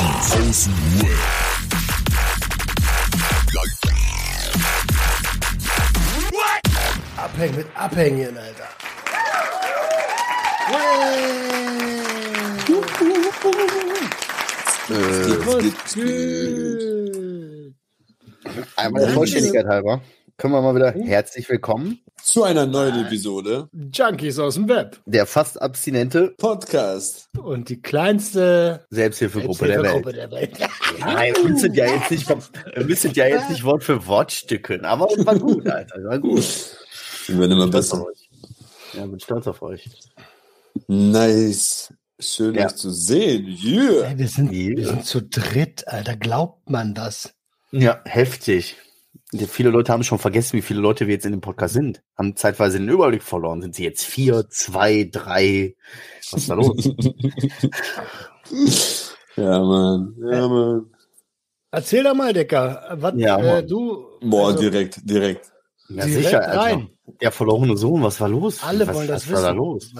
Junkies ausm Web. What? Abhängen mit Abhängen, Alter. Einmal der Vollständigkeit halber. Können wir mal wieder herzlich willkommen zu einer neuen Episode Junkies ausm Web. Der fast abstinente Podcast. Und die kleinste Selbsthilfegruppe der Welt. Nein, wir sind ja jetzt nicht Wort für Wort stücken. Aber war gut, Alter. War gut. Wir werden immer besser. Ja, bin stolz auf euch. Nice. Schön, euch zu sehen. Yeah. Hey, wir sind zu dritt, Alter. Glaubt man das? Ja, heftig. Viele Leute haben schon vergessen, wie viele Leute wir jetzt in dem Podcast sind. Haben zeitweise den Überblick verloren. Sind sie jetzt 4, 2, 3? Was ist da los? Ja, Mann. Erzähl doch mal, Decker. Was, du? Boah, also, direkt. Ja, direkt sicher, Alter. Der verlorene Sohn, was war los? Alle wollen das wissen. Was war da los?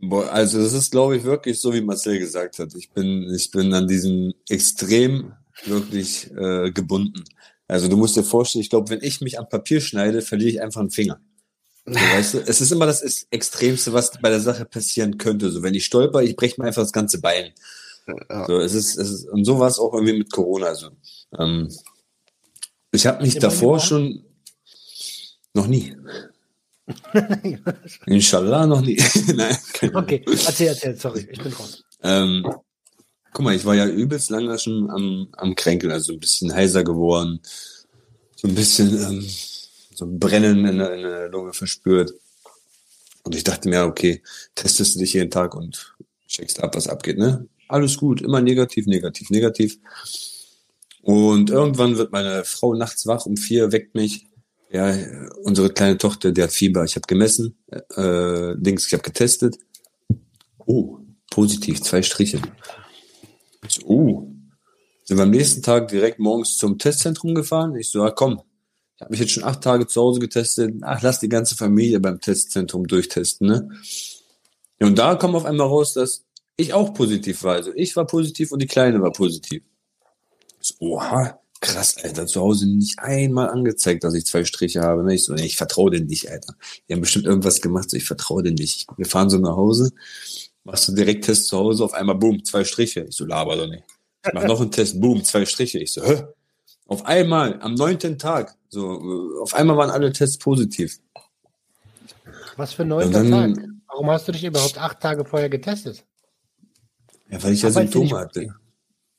Boah, also das ist, glaube ich, wirklich so, wie Marcel gesagt hat. Ich bin an diesem extrem wirklich gebunden. Also du musst dir vorstellen, ich glaube, wenn ich mich am Papier schneide, verliere ich einfach einen Finger. Also, weißt du, es ist immer das Extremste, was bei der Sache passieren könnte. So, wenn ich stolper, ich breche mir einfach das ganze Bein. Ja. So, es ist, und so war es auch irgendwie mit Corona. Also, ich habe mich davor schon... Noch nie. Inshallah, noch nie. Nein, okay, erzähl, sorry, ich bin raus. Guck mal, ich war ja übelst lange schon am Kränkeln, also ein bisschen heiser geworden, so ein bisschen so ein Brennen in der Lunge verspürt. Und ich dachte mir, okay, testest du dich jeden Tag und checkst ab, was abgeht, ne? Alles gut, immer negativ. Und irgendwann wird meine Frau nachts wach, um 4 weckt mich. Ja, unsere kleine Tochter, die hat Fieber. Ich habe gemessen, ich habe getestet. Oh, positiv, 2 Striche. Sind wir am nächsten Tag direkt morgens zum Testzentrum gefahren. Ich so, komm, ich habe mich jetzt schon 8 Tage zu Hause getestet. Ach, lass die ganze Familie beim Testzentrum durchtesten, ne? Ja, und da kam auf einmal raus, dass ich auch positiv war. Also ich war positiv und die Kleine war positiv. So, oha. Krass, Alter, zu Hause nicht einmal angezeigt, dass ich 2 Striche habe. Ne? Ich so, ich vertraue denen nicht, Alter. Die haben bestimmt irgendwas gemacht, so, ich vertraue denen nicht. Wir fahren so nach Hause, machst du direkt Test zu Hause, auf einmal, boom, 2 Striche. Ich so, laber doch nicht. Ich mach noch einen Test, boom, 2 Striche. Ich so, hä? Auf einmal, am 9. Tag, so, auf einmal waren alle Tests positiv. Was für 9. Tag? Warum hast du dich überhaupt 8 Tage vorher getestet? Ja, weil ich ja Symptome hatte. Okay.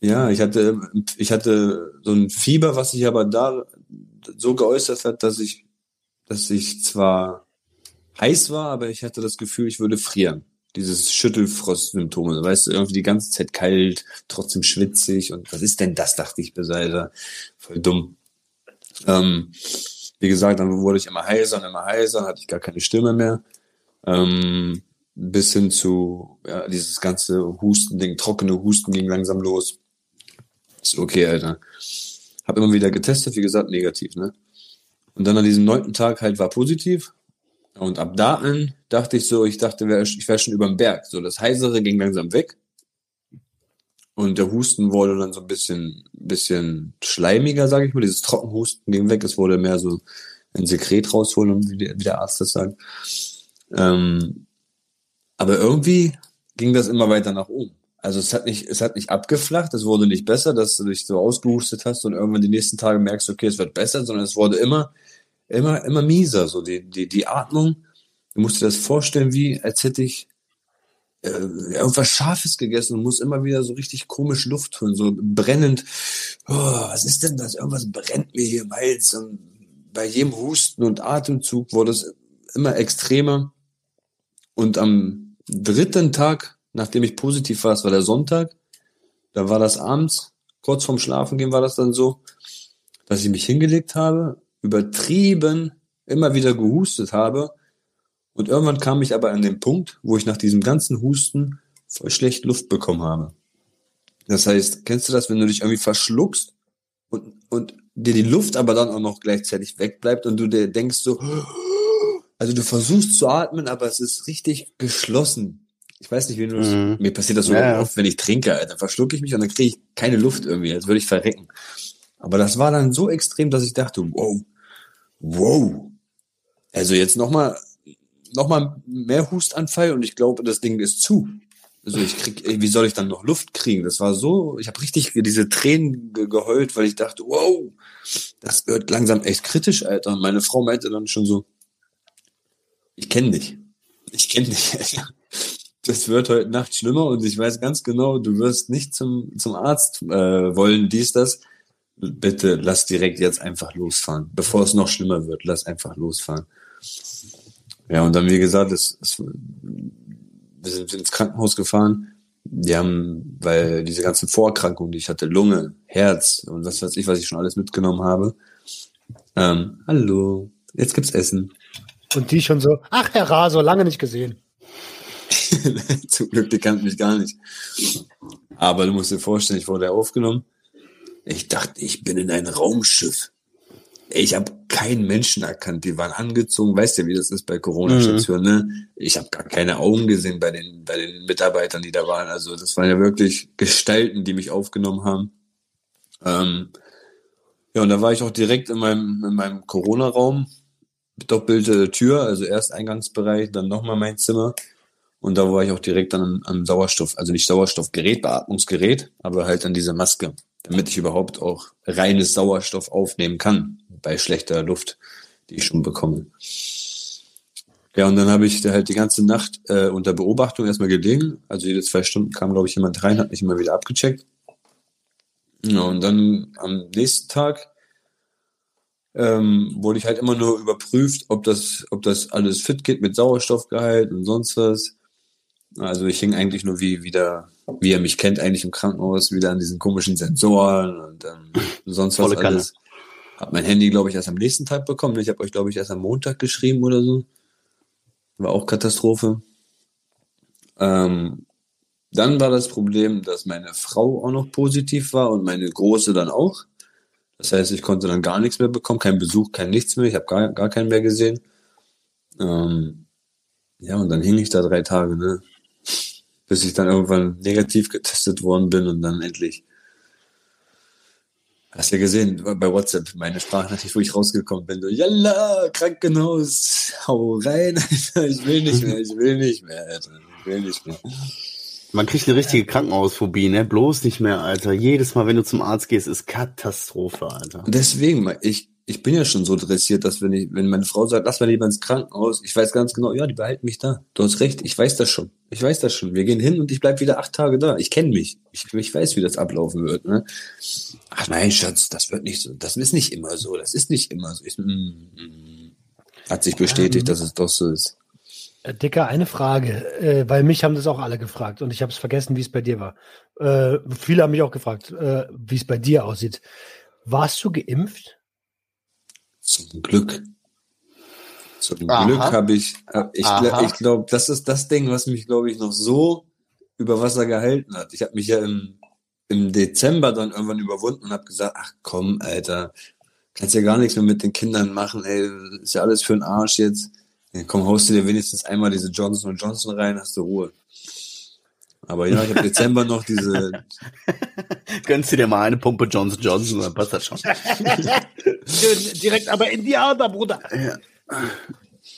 Ja, ich hatte so ein Fieber, was sich aber da so geäußert hat, dass ich zwar heiß war, aber ich hatte das Gefühl, ich würde frieren. Dieses Schüttelfrost-Symptome, weißt du, irgendwie die ganze Zeit kalt, trotzdem schwitzig und was ist denn das, dachte ich, beiseite. Voll dumm. Wie gesagt, dann wurde ich immer heiser, hatte ich gar keine Stimme mehr. Bis hin zu, dieses ganze Husten-Ding, trockene Husten ging langsam los. Ist okay, Alter. Hab immer wieder getestet, wie gesagt, negativ, ne? Und dann an diesem 9. Tag halt war positiv. Und ab da an dachte ich so, ich wäre schon über dem Berg. So, das Heisere ging langsam weg. Und der Husten wurde dann so ein bisschen schleimiger, sage ich mal. Dieses Trockenhusten ging weg. Es wurde mehr so ein Sekret rausholen, wie der Arzt das sagt. Aber irgendwie ging das immer weiter nach oben. Also es hat nicht abgeflacht, es wurde nicht besser, dass du dich so ausgehustet hast und irgendwann die nächsten Tage merkst, okay, es wird besser, sondern es wurde immer mieser, so die Atmung. Du musst dir das vorstellen, wie als hätte ich irgendwas Scharfes gegessen und muss immer wieder so richtig komisch Luft holen, so brennend. Oh, was ist denn das? Irgendwas brennt mir hier im Hals. Und bei jedem Husten und Atemzug wurde es immer extremer. Und am 3. Tag, nachdem ich positiv war, es war der Sonntag, da war das abends, kurz vorm Schlafengehen war das dann so, dass ich mich hingelegt habe, übertrieben, immer wieder gehustet habe und irgendwann kam ich aber an den Punkt, wo ich nach diesem ganzen Husten voll schlecht Luft bekommen habe. Das heißt, kennst du das, wenn du dich irgendwie verschluckst und dir die Luft aber dann auch noch gleichzeitig wegbleibt und du dir denkst so... Also du versuchst zu atmen, aber es ist richtig geschlossen. Ich weiß nicht, wie du das... Mir passiert das so oft, wenn ich trinke, Alter. Verschlucke ich mich und dann kriege ich keine Luft irgendwie. Als würde ich verrecken. Aber das war dann so extrem, dass ich dachte, wow. Also jetzt nochmal mehr Hustanfall und ich glaube, das Ding ist zu. Also wie soll ich dann noch Luft kriegen? Das war so, ich habe richtig diese Tränen geheult, weil ich dachte, wow, das wird langsam echt kritisch, Alter. Und meine Frau meinte dann schon so, ich kenne dich, Alter. Das wird heute Nacht schlimmer und ich weiß ganz genau, du wirst nicht zum Arzt wollen, dies, das. Bitte lass direkt jetzt einfach losfahren. Bevor es noch schlimmer wird, lass einfach losfahren. Ja, und dann, wie gesagt, wir sind ins Krankenhaus gefahren. Die haben, weil diese ganzen Vorerkrankungen, die ich hatte, Lunge, Herz und was weiß ich, was ich schon alles mitgenommen habe. Hallo, jetzt gibt's Essen. Und die schon so, ach Herr Raso, lange nicht gesehen. Zum Glück, die kannten mich gar nicht. Aber du musst dir vorstellen, ich wurde aufgenommen. Ich dachte, ich bin in einem Raumschiff. Ich habe keinen Menschen erkannt. Die waren angezogen. Weißt ja, wie das ist bei Corona-Stationen, ne? Ich habe gar keine Augen gesehen bei den Mitarbeitern, die da waren. Also das waren ja wirklich Gestalten, die mich aufgenommen haben. Ja, und da war ich auch direkt in meinem Corona-Raum. Doppelte Tür, also erst Eingangsbereich, dann nochmal mein Zimmer. Und da war ich auch direkt dann am Sauerstoff, also nicht Sauerstoffgerät, Beatmungsgerät, aber halt an dieser Maske, damit ich überhaupt auch reines Sauerstoff aufnehmen kann bei schlechter Luft, die ich schon bekomme. Ja, und dann habe ich da halt die ganze Nacht unter Beobachtung erstmal gelegen. Also jede 2 Stunden kam, glaube ich, jemand rein, hat mich immer wieder abgecheckt. Ja, und dann am nächsten Tag wurde ich halt immer nur überprüft, ob das alles fit geht mit Sauerstoffgehalt und sonst was. Also ich hing eigentlich nur wie er mich kennt, eigentlich im Krankenhaus, wieder an diesen komischen Sensoren und sonst was alles. Hab mein Handy, glaube ich, erst am nächsten Tag bekommen. Ich habe euch, glaube ich, erst am Montag geschrieben oder so. War auch Katastrophe. Dann war das Problem, dass meine Frau auch noch positiv war und meine Große dann auch. Das heißt, ich konnte dann gar nichts mehr bekommen, keinen Besuch, kein nichts mehr. Ich habe gar keinen mehr gesehen. Ja, und dann hing ich da 3 Tage, ne? Bis ich dann irgendwann negativ getestet worden bin und dann endlich. Hast ja gesehen, bei WhatsApp, meine Sprachnachricht, wo ich rausgekommen bin, so, Jalla, Krankenhaus, hau rein, Alter, ich will nicht mehr. Man kriegt eine richtige Krankenhausphobie, ne? Bloß nicht mehr, Alter. Jedes Mal, wenn du zum Arzt gehst, ist Katastrophe, Alter. Deswegen, ich bin ja schon so dressiert, dass wenn meine Frau sagt, lass mal lieber ins Krankenhaus, ich weiß ganz genau, ja, die behalten mich da. Du hast recht, ich weiß das schon. Wir gehen hin und ich bleib wieder 8 Tage da. Ich kenne mich. Ich weiß, wie das ablaufen wird, ne? Ach nein, Schatz, das wird nicht so. Das ist nicht immer so. Hat sich bestätigt, dass es doch so ist. Dicker, eine Frage, weil mich haben das auch alle gefragt und ich habe es vergessen, wie es bei dir war. Viele haben mich auch gefragt, wie es bei dir aussieht. Warst du geimpft? Zum Glück habe ich, ich glaube, das ist das Ding, was mich, glaube ich, noch so über Wasser gehalten hat. Ich habe mich ja im Dezember dann irgendwann überwunden und habe gesagt, ach komm, Alter, kannst ja gar nichts mehr mit den Kindern machen, ey, ist ja alles für den Arsch jetzt. Ja, komm, haust du dir wenigstens einmal diese Johnson & Johnson rein, hast du Ruhe. Aber ja, ich habe Dezember noch diese... Gönnst du dir mal eine Pumpe Johnson & Johnson, dann passt das schon. Direkt aber in die Ader, Bruder.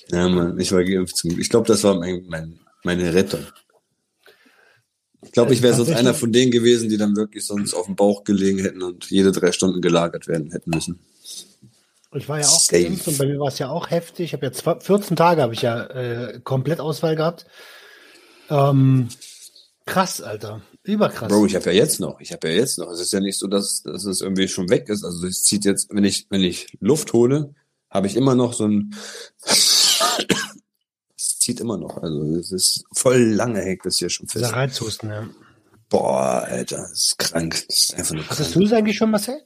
Ja, Mann, ich war geimpft. Ich glaube, das war meine Rettung. Ich glaube, ich wäre sonst einer von denen gewesen, die dann wirklich sonst auf dem Bauch gelegen hätten und jede 3 Stunden gelagert werden hätten müssen. Ich war ja auch geimpft und bei mir war es ja auch heftig. Ich habe ja 14 Tage habe ich ja Komplettausfall gehabt. Krass, Alter. Überkrass. Bro, ich habe ja jetzt noch. Es ist ja nicht so, dass es irgendwie schon weg ist. Also es zieht jetzt, wenn ich Luft hole, habe ich immer noch so ein... Es zieht immer noch. Also es ist voll lange, hängt das hier schon fest. Dieser Reizhusten, ja. Boah, Alter, das ist krank. Das ist einfach nur krank. Hattest du es eigentlich schon, Marcel?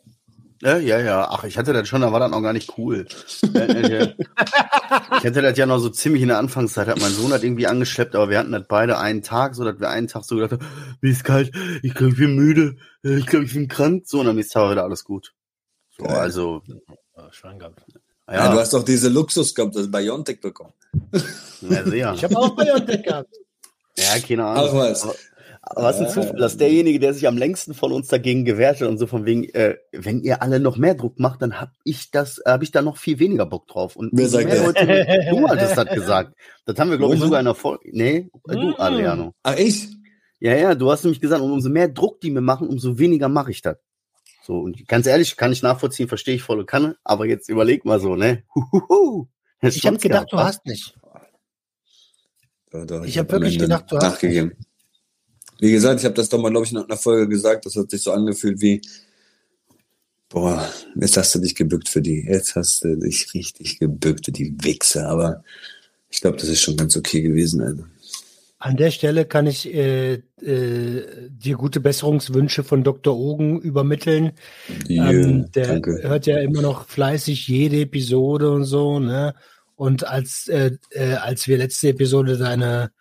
Ja. Ach, ich hatte das schon, da war das noch gar nicht cool. Ich hatte das ja noch so ziemlich in der Anfangszeit. Mein Sohn hat irgendwie angeschleppt, aber wir hatten das beide einen Tag, so dass wir einen Tag so gedacht haben, mir ist kalt, ich glaube, ich bin müde, ich glaube, ich bin krank. So, und am nächsten Tag war wieder alles gut. So, also... Schwein gehabt. Ja, du hast doch diese Luxus gehabt, das Biontech bekommen. Ja, sehr. Ich habe auch Biontech gehabt. Ja, keine Ahnung. Aber was ein Zufall, dass derjenige, der sich am längsten von uns dagegen gewehrt hat und so von wegen, wenn ihr alle noch mehr Druck macht, dann habe ich da noch viel weniger Bock drauf. Und wer sagt das? Du hattest das gesagt. Das haben wir, glaube ich, sogar in der Folge. Nee, du, Adriano. Ach, ich? Ja, du hast nämlich gesagt, und umso mehr Druck die mir machen, umso weniger mache ich das. So, und ganz ehrlich, kann ich nachvollziehen, verstehe ich volle Kanne, aber jetzt überleg mal so, ne? Ich habe gedacht, du hast nicht. Doch, ich habe wirklich gedacht, du hast nicht. Wie gesagt, ich habe das doch mal, glaube ich, in einer Folge gesagt, das hat sich so angefühlt wie, boah, jetzt hast du dich gebückt für die, jetzt hast du dich richtig gebückt für die Wichse, aber ich glaube, das ist schon ganz okay gewesen, Alter. An der Stelle kann ich dir gute Besserungswünsche von Dr. Ogen übermitteln. Jö, der danke. Hört ja immer noch fleißig jede Episode und so, ne? Und als wir letzte Episode deine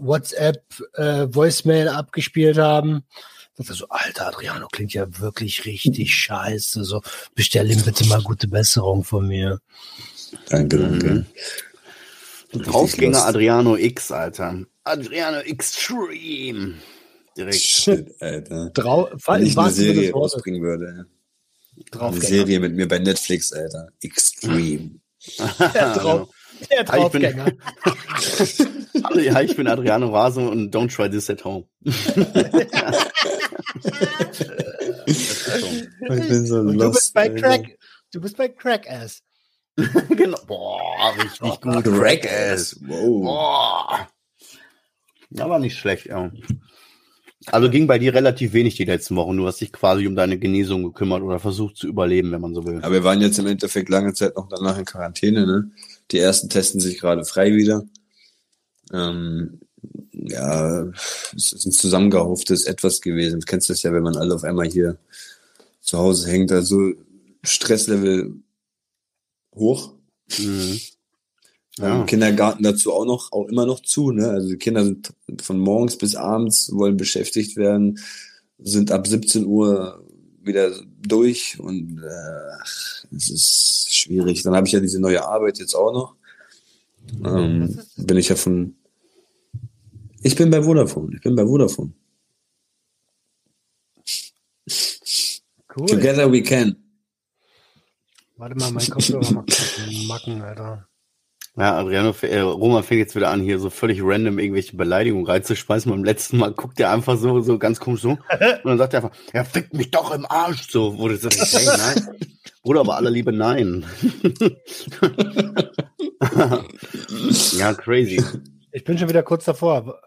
WhatsApp-Voicemail abgespielt haben. Da so, Alter, Adriano, klingt ja wirklich richtig scheiße. So, bestell ihm bitte mal gute Besserung von mir. Danke. Draufgänger Adriano X, Alter. Adriano Extreme. Direkt. Shit, Alter. Wenn ich eine Serie rausbringen würde. Eine Serie mit mir bei Netflix, Alter. Extreme. Der Draufgänger. Ich bin Adriano Vase und don't try this at home. Ich bin so lost, du bist bei Crack. Du bist bei Crack-Ass. Genau. Boah, richtig gut. Crack-Ass. Wow. Boah. Ja, war nicht schlecht, ja. Also ging bei dir relativ wenig die letzten Wochen. Du hast dich quasi um deine Genesung gekümmert oder versucht zu überleben, wenn man so will. Aber wir waren jetzt im Endeffekt lange Zeit noch danach in Quarantäne, ne? Die ersten testen sich gerade frei wieder. Ja, es ist ein zusammengehauftes Etwas gewesen. Du kennst das ja, wenn man alle auf einmal hier zu Hause hängt. Also Stresslevel hoch. Mhm. Ja. Kindergarten dazu auch immer noch zu, ne? Also die Kinder sind von morgens bis abends, wollen beschäftigt werden, sind ab 17 Uhr wieder durch und es ist schwierig. Dann habe ich ja diese neue Arbeit jetzt auch noch. Ich bin bei Vodafone. Cool. Together we can. Warte mal, mein Kopfhörer macht Macken, Alter. Ja, Adriano, Roman fängt jetzt wieder an, hier so völlig random irgendwelche Beleidigungen reinzuschmeißen. Beim letzten Mal guckt er einfach so ganz komisch so. Und dann sagt er einfach, ja, fick mich doch im Arsch. So, wo du sagst, hey, nein. Bruder, aber aller Liebe, nein. Ja, crazy. Ich bin schon wieder kurz davor.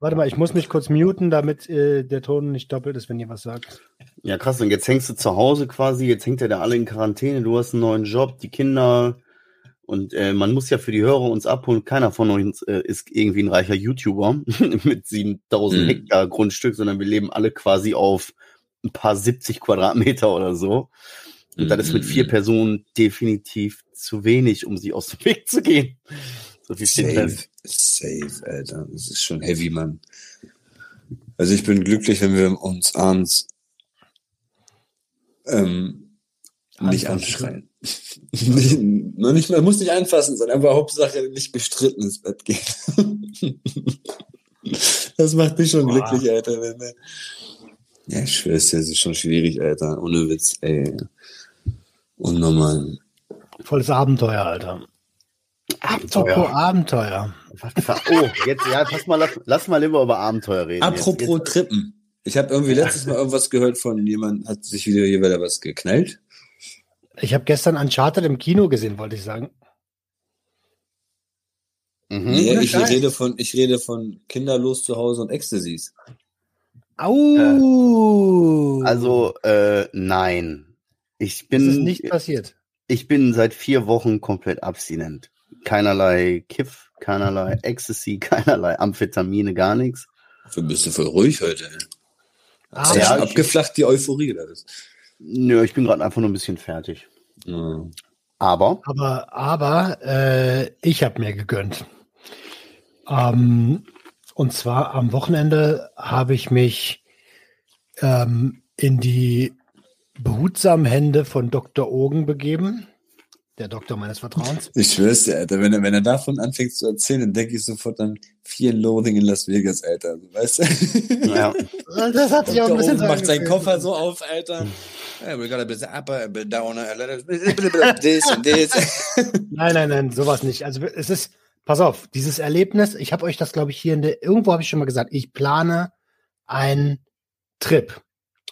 Warte mal, ich muss mich kurz muten, damit der Ton nicht doppelt ist, wenn ihr was sagt. Ja, krass, und jetzt hängst du zu Hause quasi, jetzt hängt ihr da alle in Quarantäne, du hast einen neuen Job, die Kinder... Und man muss ja für die Hörer uns abholen. Keiner von uns ist irgendwie ein reicher YouTuber mit 7.000 Hektar Grundstück, sondern wir leben alle quasi auf ein paar 70 Quadratmeter oder so. Und das ist mit 4 Personen definitiv zu wenig, um sie aus dem Weg zu gehen. So viel safe, Alter. Das ist schon heavy, Mann. Also ich bin glücklich, wenn wir uns abends nicht anschreien. Man muss nicht anfassen, sondern einfach Hauptsache nicht gestritten ins Bett gehen. Das macht mich schon glücklich, Alter. Ja, ich schwöre es dir, das ist schon schwierig, Alter. Ohne Witz, ey. Unnormal. Volles Abenteuer, Alter. Apropos Abenteuer. Oh, jetzt, ja, pass mal, lass mal lieber über Abenteuer reden. Apropos jetzt. Trippen. Ich habe irgendwie letztes Mal irgendwas gehört von jemandem, hat sich wieder was geknallt. Ich habe gestern Uncharted im Kino gesehen, wollte ich sagen. Nee, ich rede von Kinderlos zu Hause und Ecstasies. Au! Nein. Das ist nicht passiert. Ich bin seit 4 Wochen komplett abstinent. Keinerlei Kiff, keinerlei Ecstasy, keinerlei Amphetamine, gar nichts. Du bist voll ruhig heute. Ja, abgeflacht die Euphorie oder was? Nö, ich bin gerade einfach nur ein bisschen fertig. Mhm. Aber ich habe mir gegönnt. Und zwar am Wochenende habe ich mich in die behutsamen Hände von Dr. Ogen begeben. der Doktor meines Vertrauens. Ich schwör's dir, Alter, wenn er davon anfängt zu erzählen, dann denke ich sofort an Fear and Loathing in Las Vegas, Alter. Also, weißt du? Ja. Das hat sich auch ein bisschen macht seinen Koffer so auf, Alter. We got a bit upper, a bit downer, a bit this and this. Nein, sowas nicht. Also es ist, pass auf, dieses Erlebnis, ich habe euch das, glaube ich, hier irgendwo habe ich schon mal gesagt, ich plane einen Trip.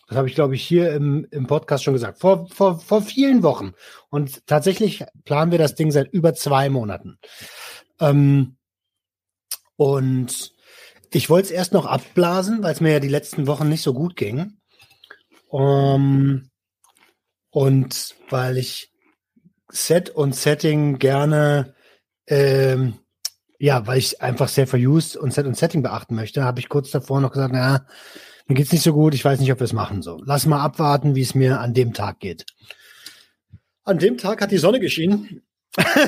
Das habe ich, glaube ich, hier im Podcast schon gesagt, vor vielen Wochen. Und tatsächlich planen wir das Ding seit über 2 Monaten. Und ich wollte es erst noch abblasen, weil es mir ja die letzten Wochen nicht so gut ging. Und weil ich Set und Setting gerne, weil ich einfach sehr verused und Set und Setting beachten möchte, habe ich kurz davor noch gesagt, naja, mir geht's nicht so gut, ich weiß nicht, ob wir es machen. So, lass mal abwarten, wie es mir an dem Tag geht. An dem Tag hat die Sonne geschienen.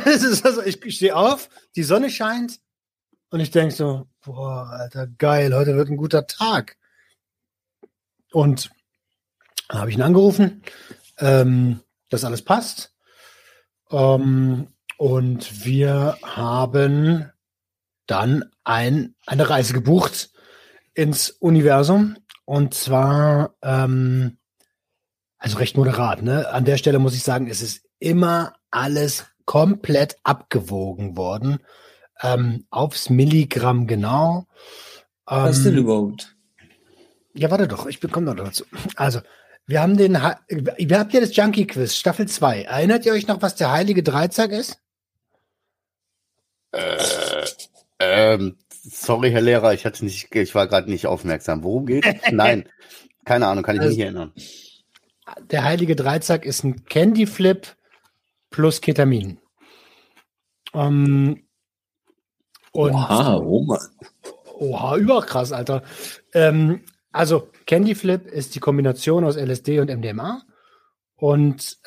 Also, ich stehe auf, die Sonne scheint und ich denke so, boah, Alter, geil, heute wird ein guter Tag. Und dann habe ich ihn angerufen, dass alles passt. Und wir haben dann eine Reise gebucht ins Universum. Und zwar, also recht moderat, ne? An der Stelle muss ich sagen, es ist immer alles komplett abgewogen worden. Aufs Milligramm genau. Was denn überhaupt? Ja, warte doch, ich komme noch dazu. Also, wir habt ja das Junkie-Quiz, Staffel 2. Erinnert ihr euch noch, was der heilige Dreizack ist? Sorry, Herr Lehrer, ich war gerade nicht aufmerksam. Worum geht's? Nein, keine Ahnung, kann ich mich nicht erinnern. Der heilige Dreizack ist ein Candy Flip plus Ketamin. Oha, oh Mann. Oha, überkrass, Alter. Also Candy Flip ist die Kombination aus LSD und MDMA. Und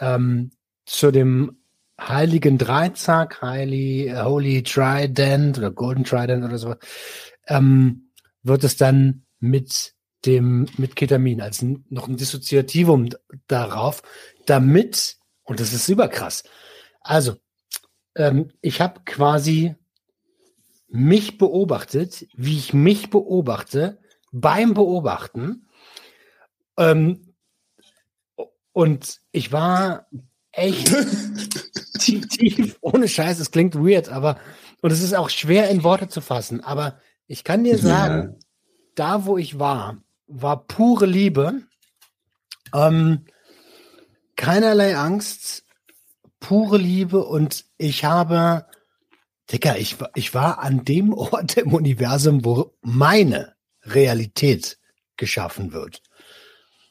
zu dem Heiligen Dreizack, Holy Trident oder Golden Trident oder sowas, wird es dann mit Ketamin als noch ein Dissoziativum darauf, damit, und das ist überkrass, also ich habe quasi mich beobachtet, wie ich mich beobachte beim Beobachten, und ich war echt tief, ohne Scheiß, es klingt weird, aber, und es ist auch schwer in Worte zu fassen, aber ich kann dir sagen, Da wo ich war, war pure Liebe, keinerlei Angst, pure Liebe, und ich war an dem Ort im Universum, wo meine Realität geschaffen wird.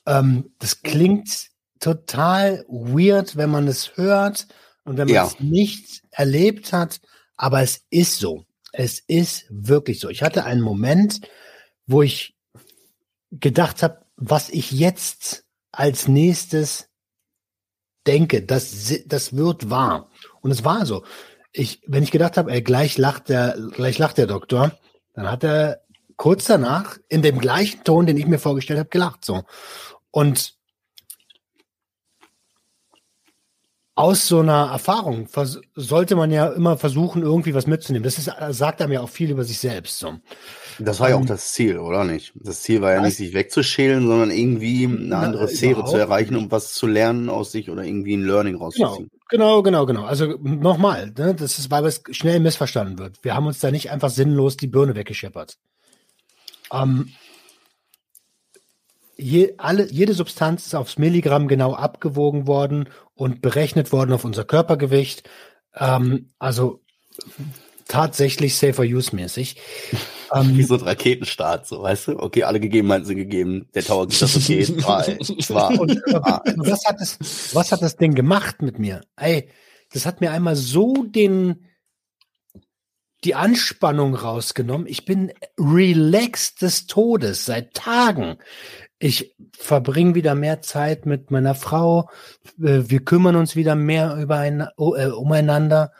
Das klingt total weird, wenn man es hört und wenn man es nicht erlebt hat, aber es ist so. Es ist wirklich so. Ich hatte einen Moment, wo ich gedacht habe, was ich jetzt als nächstes denke, das wird wahr. Und es war so. Wenn ich gedacht habe, gleich lacht der Doktor, dann hat er kurz danach in dem gleichen Ton, den ich mir vorgestellt habe, gelacht. So. Und aus so einer Erfahrung sollte man ja immer versuchen, irgendwie was mitzunehmen. Das sagt einem ja auch viel über sich selbst. So. Das war ja auch das Ziel, oder nicht? Das Ziel war ja nicht, sich wegzuschälen, sondern irgendwie eine andere Sphäre zu erreichen, um was zu lernen aus sich oder irgendwie ein Learning rauszuziehen. Genau. Also nochmal, ne? Das ist, weil es schnell missverstanden wird. Wir haben uns da nicht einfach sinnlos die Birne weggescheppert. Jede Substanz ist aufs Milligramm genau abgewogen worden und berechnet worden auf unser Körpergewicht. Also tatsächlich safer use mäßig. Wie so ein Raketenstart, so, weißt du? Okay, alle Gegebenheiten sind gegeben. Der Tower gibt das okay. Und was hat das Ding gemacht mit mir? Ey, das hat mir einmal so die Anspannung rausgenommen. Ich bin relaxed des Todes seit Tagen. Ich verbringe wieder mehr Zeit mit meiner Frau. Wir kümmern uns wieder mehr umeinander.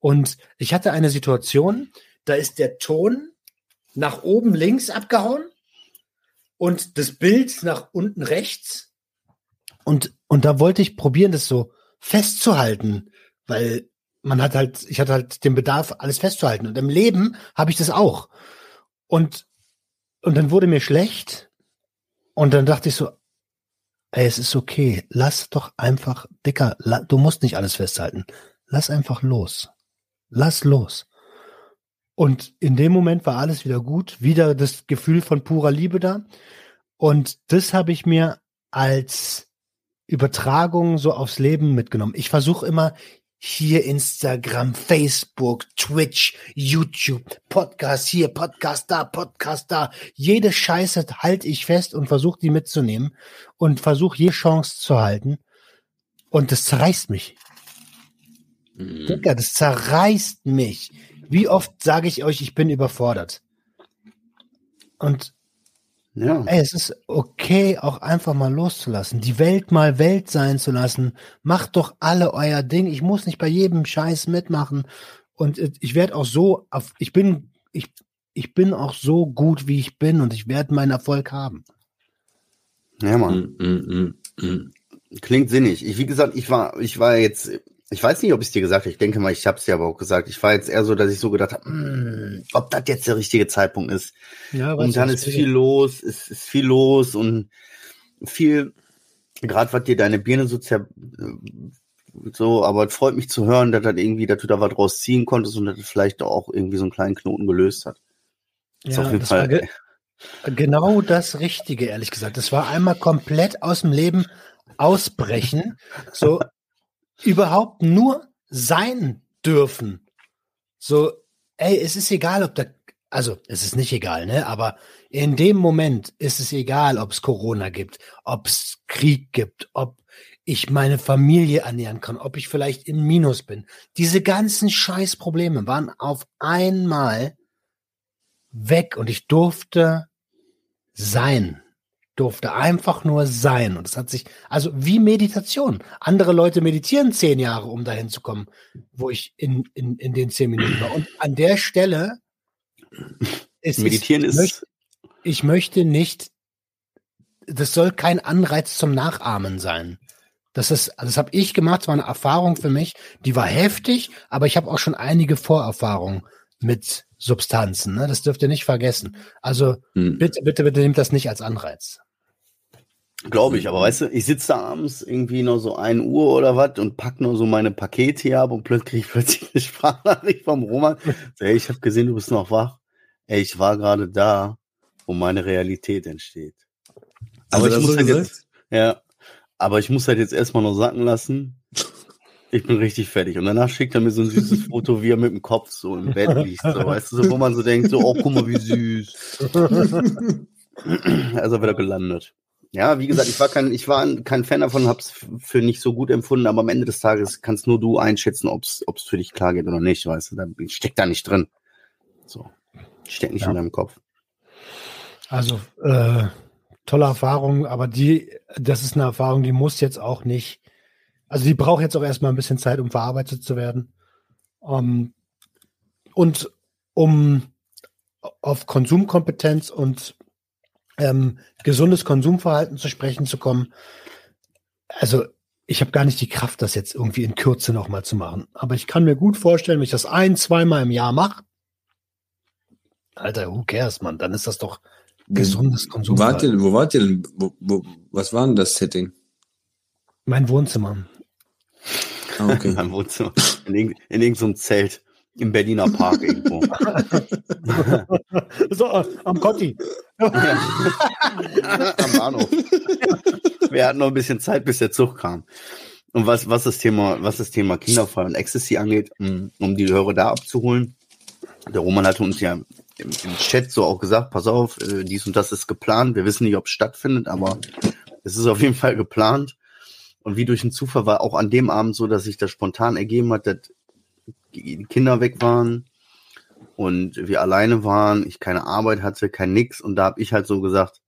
Und ich hatte eine Situation, da ist der Ton nach oben links abgehauen und das Bild nach unten rechts. Und da wollte ich probieren, das so festzuhalten weil ich hatte halt den Bedarf, alles festzuhalten. Und im Leben habe ich das auch. Und dann wurde mir schlecht. Und dann dachte ich so, ey, es ist okay. Lass doch einfach, Dicker, du musst nicht alles festhalten. Lass einfach los. Lass los. Und in dem Moment war alles wieder gut. Wieder das Gefühl von purer Liebe da. Und das habe ich mir als Übertragung so aufs Leben mitgenommen. Ich versuche immer, hier Instagram, Facebook, Twitch, YouTube, Podcast hier, Podcast da. Jede Scheiße halte ich fest und versuche die mitzunehmen und versuche jede Chance zu halten. Und das zerreißt mich. Digga, das zerreißt mich. Wie oft sage ich euch, ich bin überfordert. Und ja. Ey, es ist okay, auch einfach mal loszulassen, die Welt mal Welt sein zu lassen. Macht doch alle euer Ding. Ich muss nicht bei jedem Scheiß mitmachen. Und ich werde auch so, ich bin auch so gut, wie ich bin, und ich werde meinen Erfolg haben. Ja, Mann. Klingt sinnig. Ich war jetzt, ich weiß nicht, ob ich es dir gesagt habe. Ich denke mal, ich habe es dir aber auch gesagt. Ich war jetzt eher so, dass ich so gedacht habe, ob das jetzt der richtige Zeitpunkt ist. Ja, und dann ist viel los, es ist viel los und viel, gerade was dir deine Birne so, aber es freut mich zu hören, dass du da was draus ziehen konntest und dass das vielleicht auch irgendwie so einen kleinen Knoten gelöst hat. Ja, auf jeden das Fall, war genau das Richtige, ehrlich gesagt. Das war einmal komplett aus dem Leben ausbrechen, so überhaupt nur sein dürfen. So, ey, es ist egal, ob da, also es ist nicht egal, ne? Aber in dem Moment ist es egal, ob es Corona gibt, ob es Krieg gibt, ob ich meine Familie ernähren kann, ob ich vielleicht im Minus bin. Diese ganzen Scheißprobleme waren auf einmal weg und ich durfte sein. Durfte einfach nur sein. Und es hat sich, also wie Meditation. Andere Leute meditieren 10 Jahre, um dahin zu kommen, wo ich in den 10 Minuten war. Und an der Stelle ist Meditieren ist... Ich möchte nicht, das soll kein Anreiz zum Nachahmen sein. Das habe ich gemacht, das war eine Erfahrung für mich, die war heftig, aber ich habe auch schon einige Vorerfahrungen mit Substanzen, ne? Das dürft ihr nicht vergessen. Also bitte nehmt das nicht als Anreiz. Glaube ich, aber weißt du, ich sitze da abends irgendwie noch so 1 Uhr oder was und packe nur so meine Pakete hier ab und plötzlich eine Sprachnachricht vom Roman. Ey, ich habe gesehen, du bist noch wach. Ey, ich war gerade da, wo meine Realität entsteht. Aber ich muss halt jetzt, erstmal noch sacken lassen. Ich bin richtig fertig. Und danach schickt er mir so ein süßes Foto, wie er mit dem Kopf so im Bett liegt. So, weißt du, so, wo man so denkt, so, oh, guck mal, wie süß. Also wieder gelandet. Ja, wie gesagt, ich war kein Fan davon, hab's für nicht so gut empfunden, aber am Ende des Tages kannst nur du einschätzen, ob's für dich klar geht oder nicht, weißt du. Ich steck da nicht drin. So. Steckt nicht in deinem Kopf. Also, tolle Erfahrung, aber das ist eine Erfahrung, die muss jetzt auch nicht. Also die braucht jetzt auch erstmal ein bisschen Zeit, um verarbeitet zu werden. Und um auf Konsumkompetenz und gesundes Konsumverhalten zu sprechen zu kommen. Also ich habe gar nicht die Kraft, das jetzt irgendwie in Kürze nochmal zu machen. Aber ich kann mir gut vorstellen, wenn ich das 1-2 Mal im Jahr mache, Alter, who cares, Mann? Dann ist das doch gesundes Konsumverhalten. Wo wart ihr denn? Was war denn das Setting? Mein Wohnzimmer. Oh, okay. Mein Wohnzimmer. In irgendeinem Zelt. Im Berliner Park irgendwo. So, am Kotti. Am Bahnhof. Wir hatten noch ein bisschen Zeit, bis der Zug kam. Und was das Thema Kinderfall und Ecstasy angeht, um die Hörer da abzuholen. Der Roman hatte uns ja im Chat so auch gesagt, pass auf, dies und das ist geplant. Wir wissen nicht, ob es stattfindet, aber es ist auf jeden Fall geplant. Und wie durch einen Zufall war auch an dem Abend so, dass sich das spontan ergeben hat, dass die Kinder weg waren und wir alleine waren, ich keine Arbeit hatte, kein Nix. Und da habe ich halt so gesagt,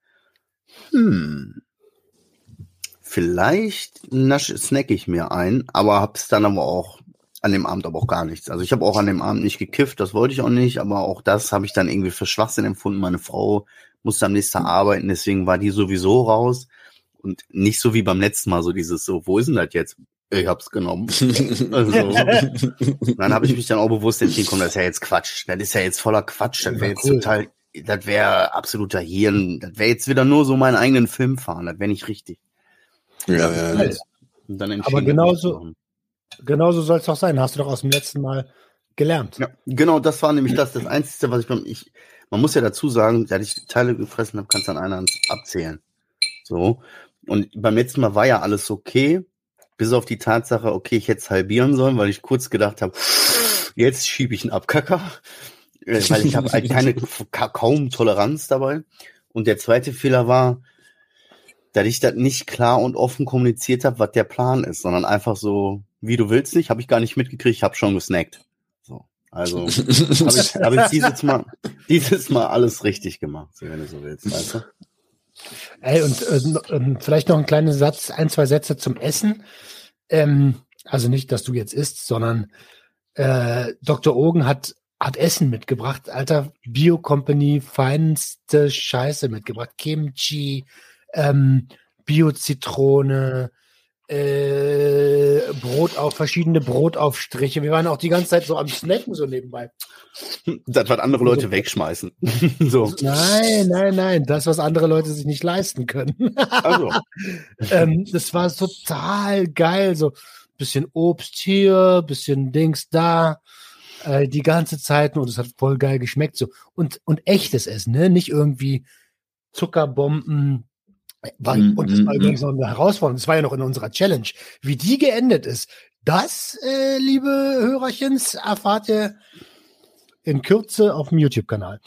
vielleicht snacke ich mir ein, aber habe es dann aber auch an dem Abend aber auch gar nichts. Also ich habe auch an dem Abend nicht gekifft, das wollte ich auch nicht, aber auch das habe ich dann irgendwie für Schwachsinn empfunden. Meine Frau musste am nächsten Tag arbeiten, deswegen war die sowieso raus. Und nicht so wie beim letzten Mal, so dieses, so, wo ist denn das jetzt? Ich hab's genommen. Also, dann habe ich mich dann auch bewusst entschieden, komm, das ist ja jetzt Quatsch. Das ist ja jetzt voller Quatsch. Das wäre jetzt total, das wäre absoluter Hirn. Das wäre jetzt wieder nur so meinen eigenen Film fahren. Das wäre nicht richtig. Ja. Und dann aber genauso soll es doch sein. Hast du doch aus dem letzten Mal gelernt. Ja, genau, das war nämlich das Einzige, was ich man muss ja dazu sagen, da ich Teile gefressen habe, kannst du an einer Hand abzählen. So. Und beim letzten Mal war ja alles okay. Bis auf die Tatsache, okay, ich hätte es halbieren sollen, weil ich kurz gedacht habe, jetzt schiebe ich einen Abkacker, weil ich habe halt kaum Toleranz dabei. Und der zweite Fehler war, dass ich das nicht klar und offen kommuniziert habe, was der Plan ist, sondern einfach so, wie du willst nicht, habe ich gar nicht mitgekriegt, habe schon gesnackt. So, also habe ich dieses Mal alles richtig gemacht, wenn du so willst, weißt du? Ey, und vielleicht noch einen kleinen Satz, 1, 2 Sätze zum Essen. Also nicht, dass du jetzt isst, sondern Dr. Ogen hat Essen mitgebracht. Alter, Bio-Company, feinste Scheiße mitgebracht. Kimchi, Bio-Zitrone, verschiedene Brotaufstriche. Wir waren auch die ganze Zeit so am Snacken so nebenbei. Das, was andere Leute wegschmeißen. So. Nein. Das, was andere Leute sich nicht leisten können. Also. Das war total geil. So ein bisschen Obst hier, ein bisschen Dings da. Die ganze Zeit. Und es hat voll geil geschmeckt. So. Und echtes Essen, ne? Nicht irgendwie Zuckerbomben. Und das war übrigens noch eine Herausforderung. Das war ja noch in unserer Challenge. Wie die geendet ist, das, liebe Hörerchens, erfahrt ihr in Kürze auf dem YouTube-Kanal.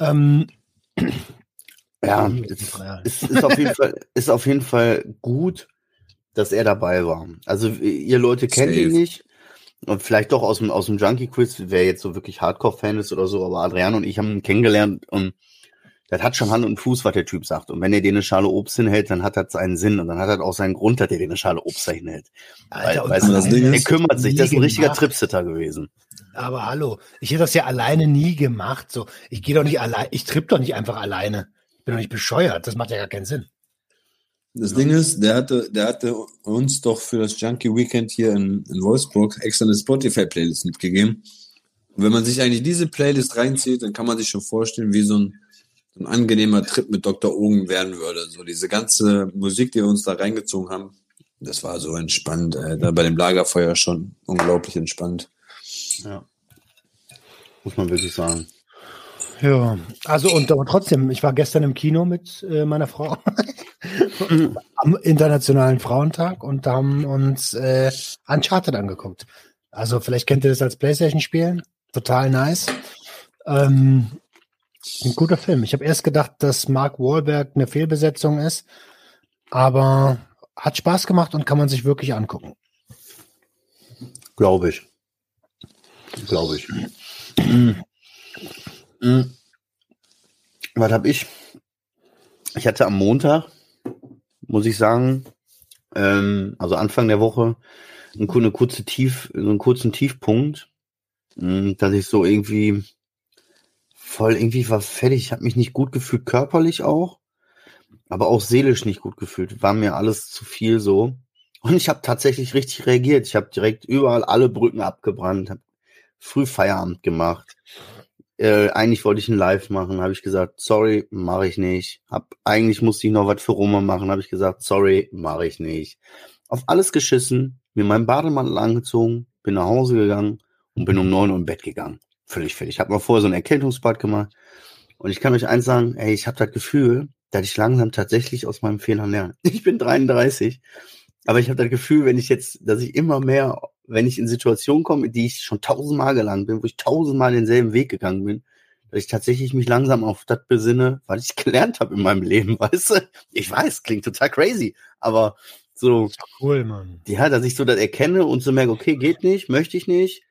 Ja, es ist auf jeden Fall gut, dass er dabei war. Also ihr Leute kennt ihn nicht. Und vielleicht doch aus dem Junkie-Quiz, wer jetzt so wirklich Hardcore-Fan ist oder so. Aber Adrian und ich haben ihn kennengelernt und das hat schon Hand und Fuß, was der Typ sagt. Und wenn er dir eine Schale Obst hinhält, dann hat das seinen Sinn. Und dann hat das auch seinen Grund, dass er dir eine Schale Obst hinhält. Alter, weißt du, das Ding ist, er kümmert sich. Das ist ein richtiger Tripsitter gewesen. Aber hallo, ich hätte das ja alleine nie gemacht. So, ich gehe doch nicht allein. Ich tripp doch nicht einfach alleine. Ich bin doch nicht bescheuert. Das macht ja gar keinen Sinn. Das Ding ist, der hatte uns doch für das Junkie Weekend hier in Wolfsburg extra eine Spotify-Playlist mitgegeben. Und wenn man sich eigentlich diese Playlist reinzieht, dann kann man sich schon vorstellen, wie so ein angenehmer Trip mit Dr. Ogen werden würde. So diese ganze Musik, die wir uns da reingezogen haben, das war so entspannt. Da bei dem Lagerfeuer schon unglaublich entspannt. Ja. Muss man wirklich sagen. Ja, also aber trotzdem, ich war gestern im Kino mit meiner Frau am Internationalen Frauentag und da haben uns Uncharted angeguckt. Also vielleicht kennt ihr das als PlayStation-Spiel. Total nice. Ein guter Film. Ich habe erst gedacht, dass Mark Wahlberg eine Fehlbesetzung ist, aber hat Spaß gemacht und kann man sich wirklich angucken. Glaube ich. Was habe ich? Ich hatte am Montag, muss ich sagen, also Anfang der Woche, einen kurzen Tiefpunkt, dass ich so irgendwie war fertig, ich habe mich nicht gut gefühlt, körperlich auch, aber auch seelisch nicht gut gefühlt, war mir alles zu viel so und ich habe tatsächlich richtig reagiert, ich habe direkt überall alle Brücken abgebrannt, habe früh Feierabend gemacht, eigentlich wollte ich ein Live machen, habe ich gesagt, sorry, mache ich nicht, eigentlich musste ich noch was für Roma machen, habe ich gesagt, sorry, mache ich nicht, auf alles geschissen, mir meinen Bademantel angezogen, bin nach Hause gegangen und bin um 9 Uhr im Bett gegangen. Völlig fertig. Ich habe mal vorher so ein Erkältungsbad gemacht. Und ich kann euch eins sagen, ey, ich habe das Gefühl, dass ich langsam tatsächlich aus meinen Fehlern lerne. Ich bin 33, aber ich habe das Gefühl, dass ich immer mehr, wenn ich in Situationen komme, die ich schon 1000-mal gelangt bin, wo ich 1000-mal denselben Weg gegangen bin, dass ich tatsächlich mich langsam auf das besinne, was ich gelernt habe in meinem Leben, weißt du? Ich weiß, klingt total crazy, aber so. Cool, Mann. Ja, dass ich so das erkenne und so merke, okay, geht nicht, möchte ich nicht.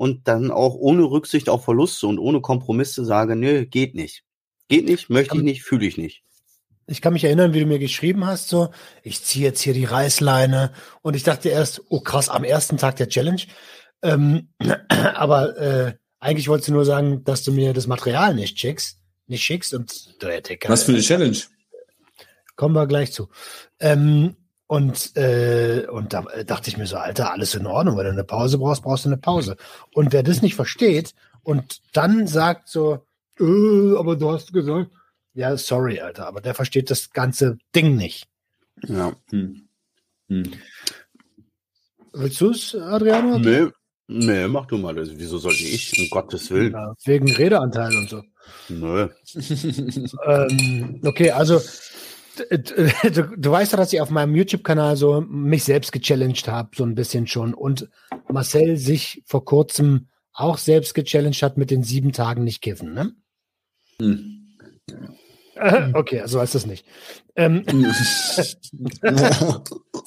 Und dann auch ohne Rücksicht auf Verluste und ohne Kompromisse sage, nö, geht nicht. Geht nicht, möchte ich nicht, fühle ich nicht. Ich kann mich erinnern, wie du mir geschrieben hast, so, ich ziehe jetzt hier die Reißleine. Und ich dachte erst, oh krass, am ersten Tag der Challenge. Eigentlich wolltest du nur sagen, dass du mir das Material nicht schickst. Und, was für eine Challenge? Kommen wir gleich zu. Und da dachte ich mir so, Alter, alles in Ordnung, wenn du eine Pause brauchst, brauchst du eine Pause. Und wer das nicht versteht und dann sagt so, aber du hast gesagt, ja, sorry, Alter, aber der versteht das ganze Ding nicht. Ja. Willst du es, Adriano? Nee, mach du mal das. Wieso sollte ich? Um Gottes Willen. Ja, wegen Redeanteil und so. Nö. Okay, also du weißt doch, dass ich auf meinem YouTube-Kanal so mich selbst gechallenged habe, so ein bisschen schon. Und Marcel sich vor kurzem auch selbst gechallenged hat mit den 7 Tagen nicht kiffen, ne? Okay, also heißt das nicht.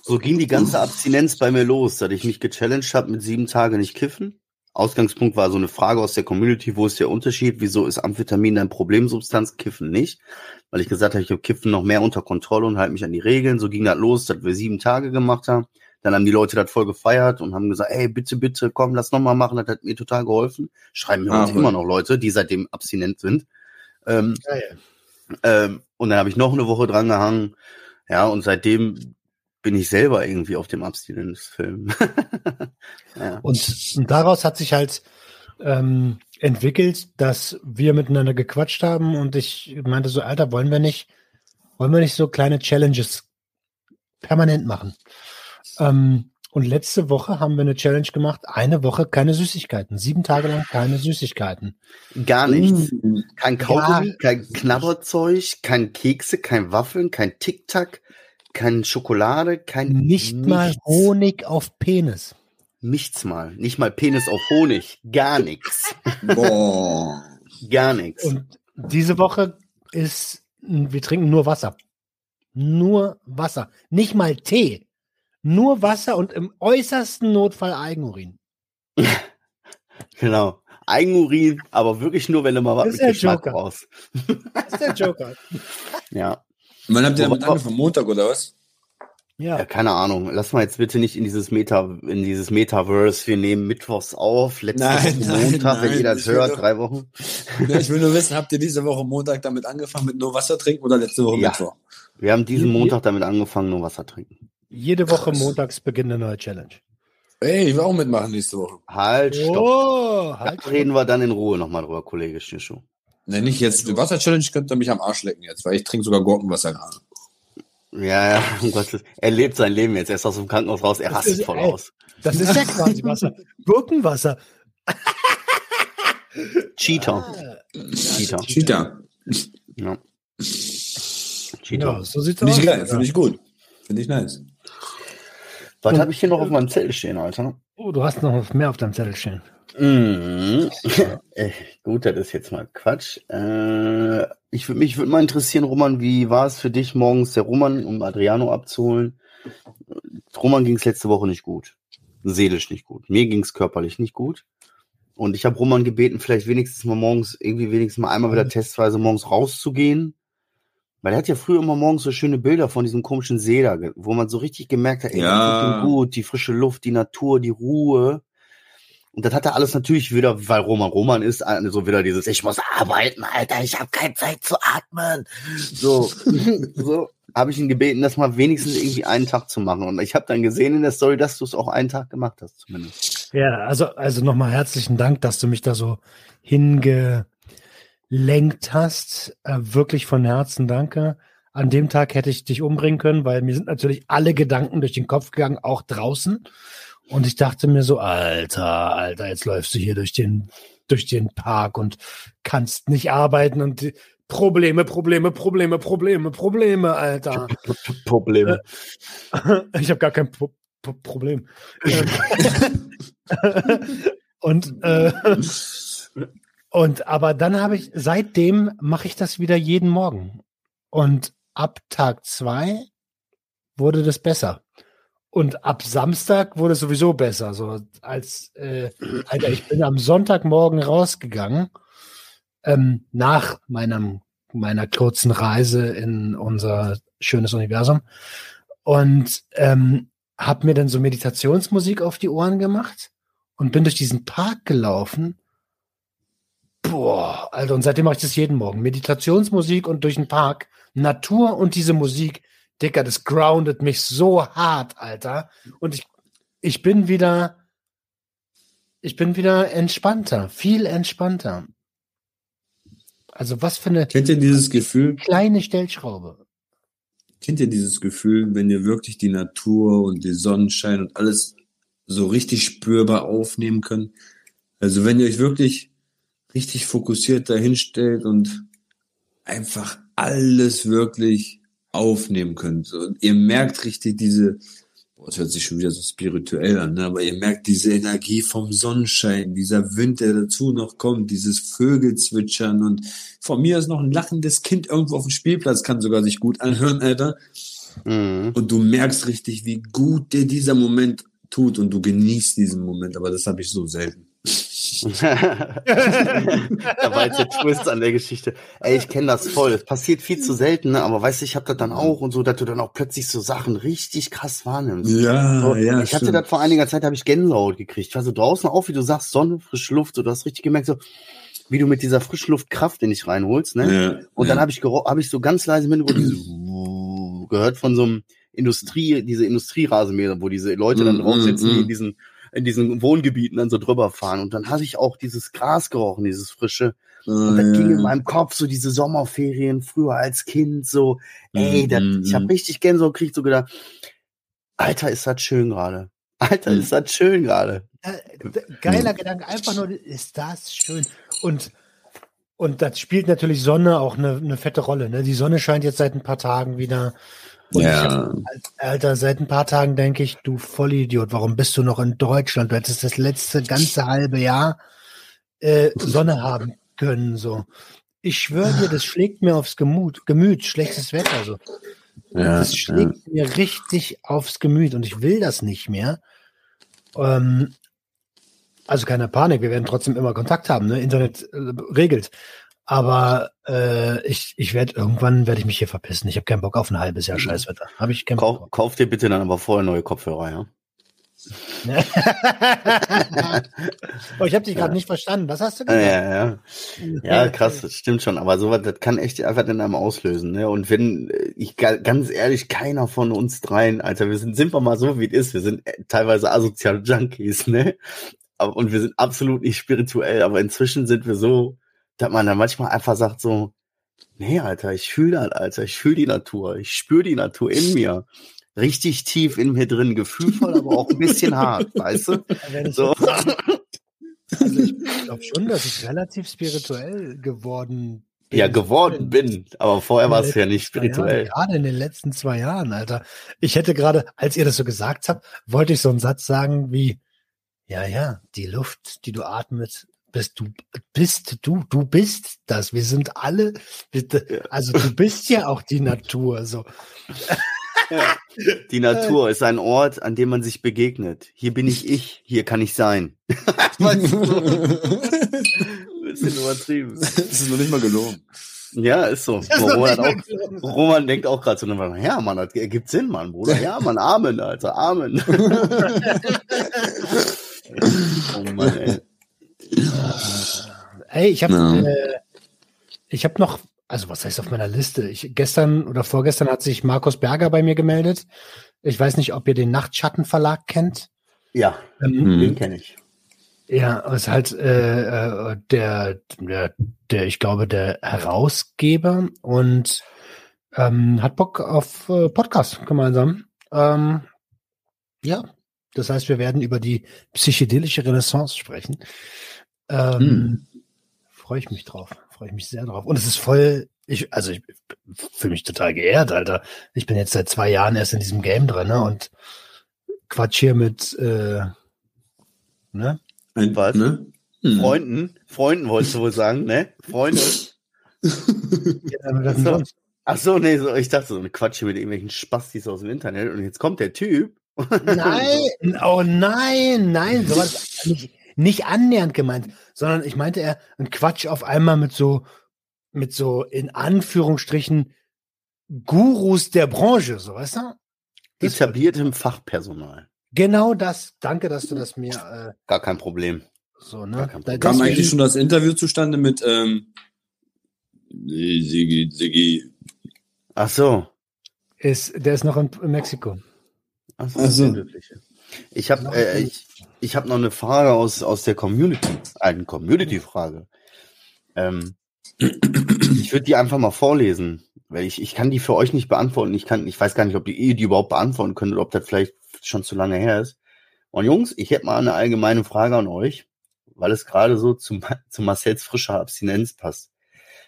So ging die ganze Abstinenz bei mir los, dass ich mich gechallenged habe mit 7 Tagen nicht kiffen. Ausgangspunkt war so eine Frage aus der Community, wo ist der Unterschied, wieso ist Amphetamin dein Problemsubstanz, Kiffen nicht? Weil ich gesagt habe, ich habe Kiffen noch mehr unter Kontrolle und halte mich an die Regeln. So ging das los, dass wir 7 Tage gemacht haben. Dann haben die Leute das voll gefeiert und haben gesagt, ey, bitte, bitte, komm, lass nochmal machen. Das hat mir total geholfen. Schreiben mir heute immer noch Leute, die seitdem abstinent sind. Und dann habe ich noch eine Woche dran gehangen. Ja, und seitdem bin ich selber irgendwie auf dem Abstinenzfilm. Ja. Und daraus hat sich halt entwickelt, dass wir miteinander gequatscht haben und ich meinte so, Alter, wollen wir nicht so kleine Challenges permanent machen? Und letzte Woche haben wir eine Challenge gemacht, eine Woche keine Süßigkeiten, 7 Tage lang keine Süßigkeiten. Gar nichts. Kein Kaugummi, kein Knabberzeug, kein Kekse, kein Waffeln, kein Tic-Tac, keine Schokolade, kein nichts. Mal Honig auf Penis. Nichts mal. Nicht mal Penis auf Honig. Gar nichts. Boah. Gar nichts. Und diese Woche ist, wir trinken nur Wasser. Nur Wasser. Nicht mal Tee. Nur Wasser und im äußersten Notfall Eigenurin. Genau. Eigenurin, aber wirklich nur, wenn du mal was mit Geschmack brauchst. Das ist der Joker. Ja. Und wann habt ihr damit angefangen? Montag oder was? Ja, keine Ahnung. Lass mal jetzt bitte nicht in dieses Metaverse. Wir nehmen mittwochs auf. Montag, wenn ihr das hört, 3 Wochen. Ich will nur wissen, habt ihr diese Woche Montag damit angefangen mit nur Wasser trinken oder letzte Woche Mittwoch? Wir haben diesen Montag damit angefangen, nur Wasser trinken. Jede Woche montags beginnt eine neue Challenge. Ey, ich will auch mitmachen nächste Woche. Halt, stopp. Oh, halt, reden wir dann in Ruhe nochmal drüber, Kollege Schnittschuh. Ne, nicht jetzt. Die Wasser-Challenge könnt ihr mich am Arsch lecken jetzt, weil ich trinke sogar Gurkenwasser gerade. Ja, um Gottes. Er lebt sein Leben jetzt. Er ist aus dem Krankenhaus raus, er rastet voll aus. Das ist ja quasi Wasser. Gurkenwasser. Cheater. Cheater. Ja. Cheater. Ja, so sieht's aus. Nicht geil, finde ich gut. Finde ich nice. Was habe ich hier noch auf meinem Zettel stehen, Alter? Oh, du hast noch mehr auf deinem Zettel stehen. Gut, das ist jetzt mal Quatsch. Mich würde mal interessieren, Roman, wie war es für dich morgens, der Roman, um Adriano abzuholen? Roman ging es letzte Woche nicht gut. Seelisch nicht gut. Mir ging es körperlich nicht gut. Und ich habe Roman gebeten, vielleicht wenigstens mal morgens, einmal wieder testweise morgens rauszugehen. Weil er hat ja früher immer morgens so schöne Bilder von diesem komischen See da, wo man so richtig gemerkt hat, ey, das tut ihm gut, die frische Luft, die Natur, die Ruhe. Und das hat er alles natürlich wieder, weil Roman ist, so wieder dieses, ich muss arbeiten, Alter, ich habe keine Zeit zu atmen. So habe ich ihn gebeten, das mal wenigstens irgendwie einen Tag zu machen. Und ich habe dann gesehen in der Story, dass du es auch einen Tag gemacht hast, zumindest. Ja, also nochmal herzlichen Dank, dass du mich da so hingelenkt hast. Wirklich von Herzen danke. An dem Tag hätte ich dich umbringen können, weil mir sind natürlich alle Gedanken durch den Kopf gegangen, auch draußen. Und ich dachte mir so, Alter, jetzt läufst du hier durch den Park und kannst nicht arbeiten und Probleme, Alter. Probleme. Ich habe gar kein Problem. Und aber dann seitdem mache ich das wieder jeden Morgen. Und ab Tag 2 wurde das besser. Und ab Samstag wurde es sowieso besser. So als Alter, ich bin am Sonntagmorgen rausgegangen nach meiner kurzen Reise in unser schönes Universum und habe mir dann so Meditationsmusik auf die Ohren gemacht und bin durch diesen Park gelaufen. Boah, Alter! Und seitdem mache ich das jeden Morgen. Meditationsmusik und durch den Park, Natur und diese Musik. Dicker, das groundet mich so hart, Alter. Und ich bin wieder entspannter, viel entspannter. Also was für eine... Kennt ihr dieses Gefühl? Kleine Stellschraube. Kennt ihr dieses Gefühl, wenn ihr wirklich die Natur und den Sonnenschein und alles so richtig spürbar aufnehmen könnt? Also wenn ihr euch wirklich richtig fokussiert dahinstellt und einfach alles wirklich aufnehmen könnt. Und ihr merkt richtig diese... Es hört sich schon wieder so spirituell an, ne? Aber ihr merkt diese Energie vom Sonnenschein, dieser Wind, der dazu noch kommt, dieses Vögelzwitschern und von mir ist noch ein lachendes Kind irgendwo auf dem Spielplatz, kann sogar sich gut anhören, Alter. Mhm. Und du merkst richtig, wie gut dir dieser Moment tut und du genießt diesen Moment, aber das habe ich so selten. Da war jetzt der Twist an der Geschichte. Ey, ich kenne das voll. Es passiert viel zu selten, ne? Aber weißt du, ich habe das dann auch und so, dass du dann auch plötzlich so Sachen richtig krass wahrnimmst. Ja, so, ja. Ich hatte das vor einiger Zeit, habe ich Gänsehaut gekriegt. Also draußen auch, wie du sagst, Sonne, frische Luft, so, du hast richtig gemerkt, so wie du mit dieser Frischluft Kraft in dich reinholst, ne? Ja, und dann habe ich so ganz leise mit gehört von so einem Industrierasenmäher, wo diese Leute dann drauf sitzen, die in diesen Wohngebieten dann so drüber fahren. Und dann habe ich auch dieses Gras gerochen, dieses Frische. Und dann ging in meinem Kopf so diese Sommerferien früher als Kind so, ey, ich habe richtig Gänsehaut gekriegt, so gedacht, Alter, ist das schön gerade. Alter, ist das schön gerade. Geiler Gedanke, einfach nur, ist das schön. Und das spielt natürlich Sonne auch eine fette Rolle. Ne? Die Sonne scheint jetzt seit ein paar Tagen wieder. Und Alter, seit ein paar Tagen denke ich, du Vollidiot, warum bist du noch in Deutschland? Du hättest das letzte ganze halbe Jahr Sonne haben können. So. Ich schwöre dir, das schlägt mir aufs Gemüt, schlechtes Wetter. So. Ja, das schlägt mir richtig aufs Gemüt und ich will das nicht mehr. Also keine Panik, wir werden trotzdem immer Kontakt haben. Ne? Internet regelt. Aber ich werde ich mich hier verpissen. Ich habe keinen Bock auf ein halbes Jahr Scheißwetter. Habe ich keinen Bock. Kauf dir bitte dann aber vorher neue Kopfhörer, ja? Oh, ich habe dich gerade nicht verstanden. Was hast du gesagt? Ja, krass, das stimmt schon. Aber sowas, das kann echt einfach in einem auslösen. Ne? Und wenn ich ganz ehrlich, keiner von uns dreien, Alter, sind wir mal so, wie es ist. Wir sind teilweise asoziale Junkies, ne? Und wir sind absolut nicht spirituell. Aber inzwischen sind wir so, dass man dann manchmal einfach sagt so, nee, Alter, ich fühle das, Alter, ich fühle die Natur, ich spüre die Natur in mir. Richtig tief in mir drin, gefühlvoll, aber auch ein bisschen hart, weißt du? So. Also ich glaube schon, dass ich relativ spirituell geworden bin. Ja, aber vorher war es ja nicht spirituell. Gerade in den letzten 2 Jahren, Alter. Ich hätte gerade, als ihr das so gesagt habt, wollte ich so einen Satz sagen wie, ja, die Luft, die du atmest, bist du das. Wir sind alle, also du bist ja auch die Natur. So. Ja. Die Natur ist ein Ort, an dem man sich begegnet. Hier bin ich, hier kann ich sein. Weißt du? Ein bisschen übertrieben. Das ist noch nicht mal gelogen. Ja, ist so. Roman denkt auch gerade so, ja, Mann, das ergibt Sinn, Mann, Bruder. Ja, Mann, Amen, Alter, Amen. Oh Mann, ey. Ey, ich hab noch, also was heißt auf meiner Liste? Gestern oder vorgestern hat sich Markus Berger bei mir gemeldet. Ich weiß nicht, ob ihr den Nachtschattenverlag kennt. Ja, den kenne ich. Ja, ist halt der, ich glaube, der Herausgeber und hat Bock auf Podcast gemeinsam. Ja, das heißt, wir werden über die psychedelische Renaissance sprechen. Freue ich mich sehr drauf. Und es ist voll, ich fühle mich total geehrt, Alter. Ich bin jetzt seit 2 Jahren erst in diesem Game drin, ne? Und quatsch hier mit Freunden wolltest du wohl sagen, ne? Freunde. Ja, Ach so, nee, so, ich dachte so eine Quatsche mit irgendwelchen Spastis aus dem Internet und jetzt kommt der Typ. Nein, oh nein, sowas nicht annähernd gemeint, sondern ich meinte eher ein Quatsch auf einmal mit so in Anführungsstrichen Gurus der Branche, so weißt du? Etabliertem Fachpersonal. Genau das. Danke, dass du das mir. Gar kein Problem. So, ne? Kam eigentlich schon das Interview zustande mit Sigi. Ach so. Der ist noch in Mexiko. Also, ich hab noch eine Frage aus der Community. Eine Community-Frage. Ich würde die einfach mal vorlesen, weil ich kann die für euch nicht beantworten. Ich weiß gar nicht, ob die überhaupt beantworten können oder ob das vielleicht schon zu lange her ist. Und Jungs, ich hätte mal eine allgemeine Frage an euch, weil es gerade so zu Marcells frischer Abstinenz passt.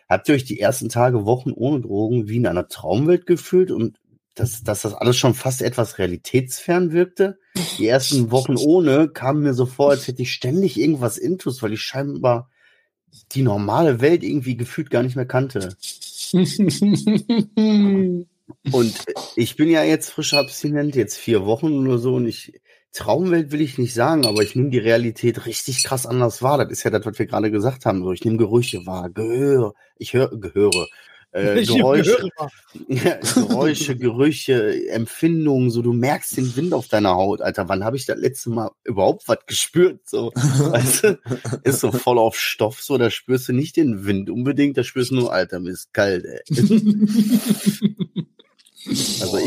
Habt ihr euch die ersten Tage, Wochen ohne Drogen wie in einer Traumwelt gefühlt und dass das alles schon fast etwas realitätsfern wirkte? Die ersten Wochen ohne kamen mir so vor, als hätte ich ständig irgendwas intus, weil ich scheinbar die normale Welt irgendwie gefühlt gar nicht mehr kannte. Und ich bin ja jetzt frisch abstinent, jetzt 4 Wochen oder so, und Traumwelt will ich nicht sagen, aber ich nehme die Realität richtig krass anders wahr. Das ist ja das, was wir gerade gesagt haben. So, ich nehme Gerüche wahr, Geräusche, Geräusche, Gerüche, Empfindungen, so, du merkst den Wind auf deiner Haut, Alter. Wann habe ich das letzte Mal überhaupt was gespürt? So, weißt du, ist so voll auf Stoff, so, da spürst du nicht den Wind unbedingt, da spürst du nur, Alter, mir ist kalt, ey. Also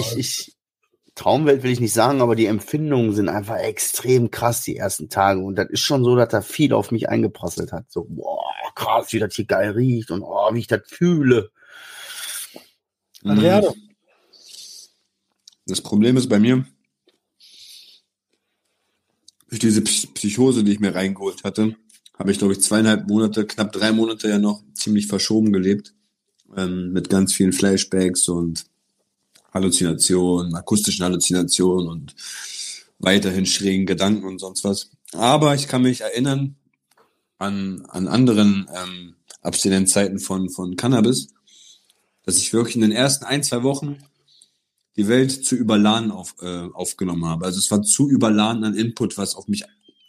Traumwelt will ich nicht sagen, aber die Empfindungen sind einfach extrem krass die ersten Tage, und das ist schon so, dass da viel auf mich eingeprasselt hat. So, boah, krass, wie das hier geil riecht und oh, wie ich das fühle. Andrea? Das Problem ist bei mir, durch diese Psychose, die ich mir reingeholt hatte, habe ich, glaube ich, 2,5 Monate, knapp 3 Monate ja noch ziemlich verschoben gelebt, mit ganz vielen Flashbacks und Halluzinationen, akustischen Halluzinationen und weiterhin schrägen Gedanken und sonst was. Aber ich kann mich erinnern an anderen Abstinenzzeiten von Cannabis, dass ich wirklich in den ersten 1-2 Wochen die Welt zu überladen aufgenommen habe. Also es war zu überladen an Input, was auf mich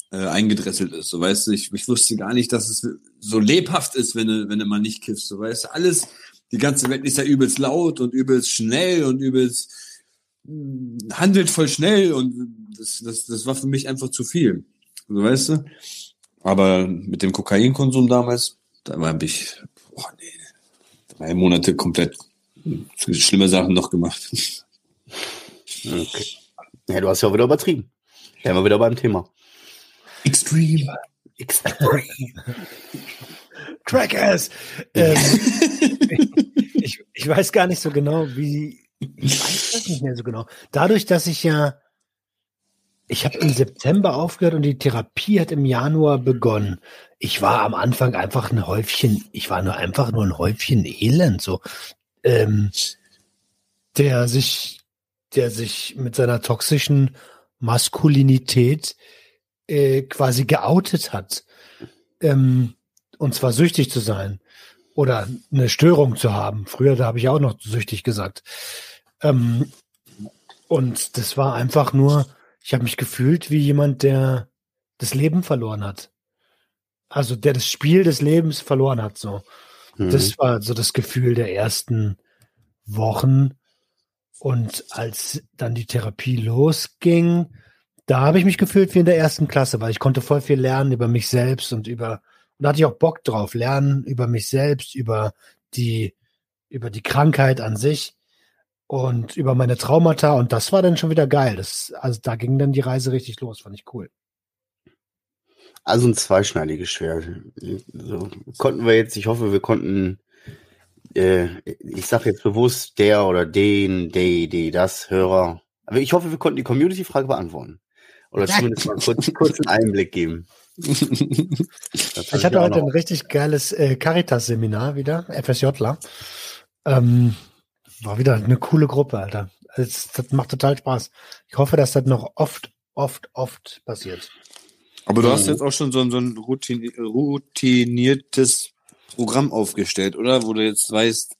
eingedresselt ist. So, weißt du, ich wusste gar nicht, dass es so lebhaft ist, wenn du mal nicht kiffst. So, weißt du, alles... Die ganze Welt ist ja übelst laut und übelst schnell und übelst handelt voll schnell, und das war für mich einfach zu viel. So, weißt du? Aber mit dem Kokainkonsum damals, da habe ich 3 Monate komplett schlimme Sachen noch gemacht. Okay. Ja, du hast ja wieder übertrieben. Wären wir wieder beim Thema. Extreme. Crackass! Ich weiß gar nicht so genau, ich weiß das nicht mehr so genau. Dadurch, dass ich habe im September aufgehört und die Therapie hat im Januar begonnen. Ich war am Anfang einfach nur ein Häufchen Elend, so, der sich mit seiner toxischen Maskulinität quasi geoutet hat. Und zwar süchtig zu sein oder eine Störung zu haben. Früher, da habe ich auch noch süchtig gesagt. Und das war einfach nur, ich habe mich gefühlt wie jemand, der das Leben verloren hat. Also der das Spiel des Lebens verloren hat. So. Mhm. Das war so das Gefühl der ersten Wochen. Und als dann die Therapie losging, da habe ich mich gefühlt wie in der ersten Klasse, weil ich konnte voll viel lernen über mich selbst und da hatte ich auch Bock drauf, lernen über mich selbst, über die Krankheit an sich und über meine Traumata, und das war dann schon wieder geil. Also da ging dann die Reise richtig los, fand ich cool. Also ein zweischneidiges Schwert. So, konnten wir jetzt, ich hoffe, wir konnten, ich sage jetzt bewusst der oder das Hörer, aber ich hoffe, wir konnten die Community-Frage beantworten. Oder zumindest mal kurzen Einblick geben. Ich hatte heute ein richtig geiles Caritas-Seminar wieder, FSJler. War wieder eine coole Gruppe, Alter. Das macht total Spaß. Ich hoffe, dass das noch oft passiert. Aber du hast jetzt auch schon so ein routiniertes Programm aufgestellt, oder? Wo du jetzt weißt,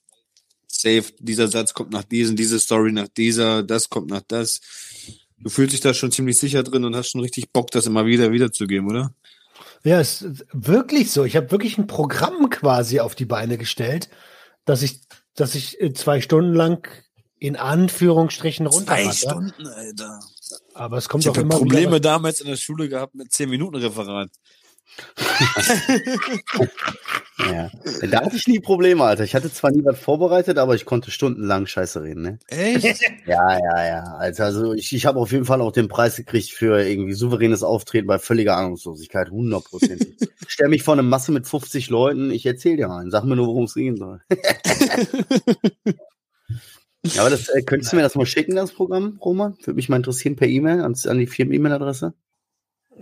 safe, dieser Satz kommt nach diesem, diese Story nach dieser, das kommt nach das. Du fühlst dich da schon ziemlich sicher drin und hast schon richtig Bock, das immer wieder zu geben, oder? Ja, ist wirklich so. Ich habe wirklich ein Programm quasi auf die Beine gestellt, dass ich 2 Stunden lang in Anführungsstrichen runterfalle. 2 Stunden, Alter. Aber es kommt ich auch immer Probleme wieder. Damals in der Schule gehabt mit 10 Minuten Referat. Ja. Da hatte ich nie Probleme, Alter. Ich hatte zwar nie was vorbereitet, aber ich konnte stundenlang Scheiße reden, ne? Echt? Ja. Alter, also ich habe auf jeden Fall auch den Preis gekriegt für irgendwie souveränes Auftreten bei völliger Ahnungslosigkeit, 100%. Ich stelle mich vor eine Masse mit 50 Leuten, ich erzähle dir einen, sag mir nur, worum es gehen soll. Ja, aber das, könntest du mir das mal schicken, das Programm, Roman? Würde mich mal interessieren, per E-Mail, an die Firmen-E-Mail-Adresse.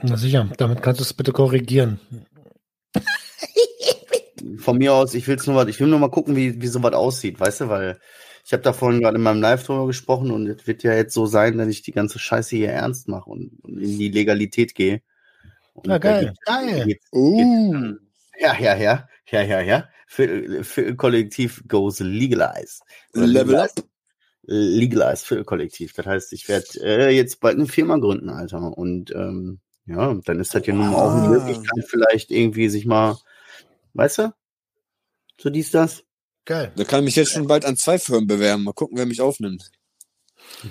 Na sicher, damit kannst du es bitte korrigieren. Von mir aus, ich will nur mal gucken, wie sowas aussieht, weißt du, weil ich habe da vorhin gerade in meinem Live drüber gesprochen und es wird ja jetzt so sein, dass ich die ganze Scheiße hier ernst mache und in die Legalität gehe. Und na geil, geht's. Ja. Für Kollektiv goes legalized. Legalized für Kollektiv. Das heißt, ich werde jetzt bald eine Firma gründen, Alter. Und ja, dann ist das ja nun mal auch eine Möglichkeit, vielleicht irgendwie sich mal, weißt du? So dies, das. Geil. Da kann ich mich jetzt schon bald an 2 Firmen bewerben. Mal gucken, wer mich aufnimmt.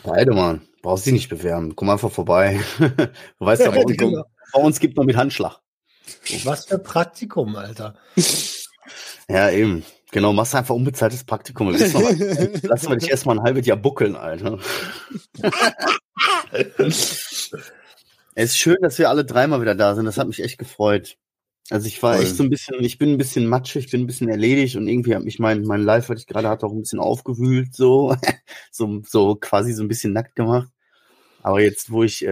Beide, Mann. Brauchst dich nicht bewerben. Komm einfach vorbei. Du weißt ja, bei uns gibt man mit Handschlag. Was für Praktikum, Alter. Ja, eben. Genau, machst einfach unbezahltes Praktikum. Lass mal dich erstmal ein halbes Jahr buckeln, Alter. Es ist schön, dass wir alle 3 mal wieder da sind. Das hat mich echt gefreut. Also ich war echt so ein bisschen, ich bin ein bisschen matschig, ich bin ein bisschen erledigt und irgendwie hat mich mein Live, was ich gerade hatte, auch ein bisschen aufgewühlt, so quasi so ein bisschen nackt gemacht. Aber jetzt, wo ich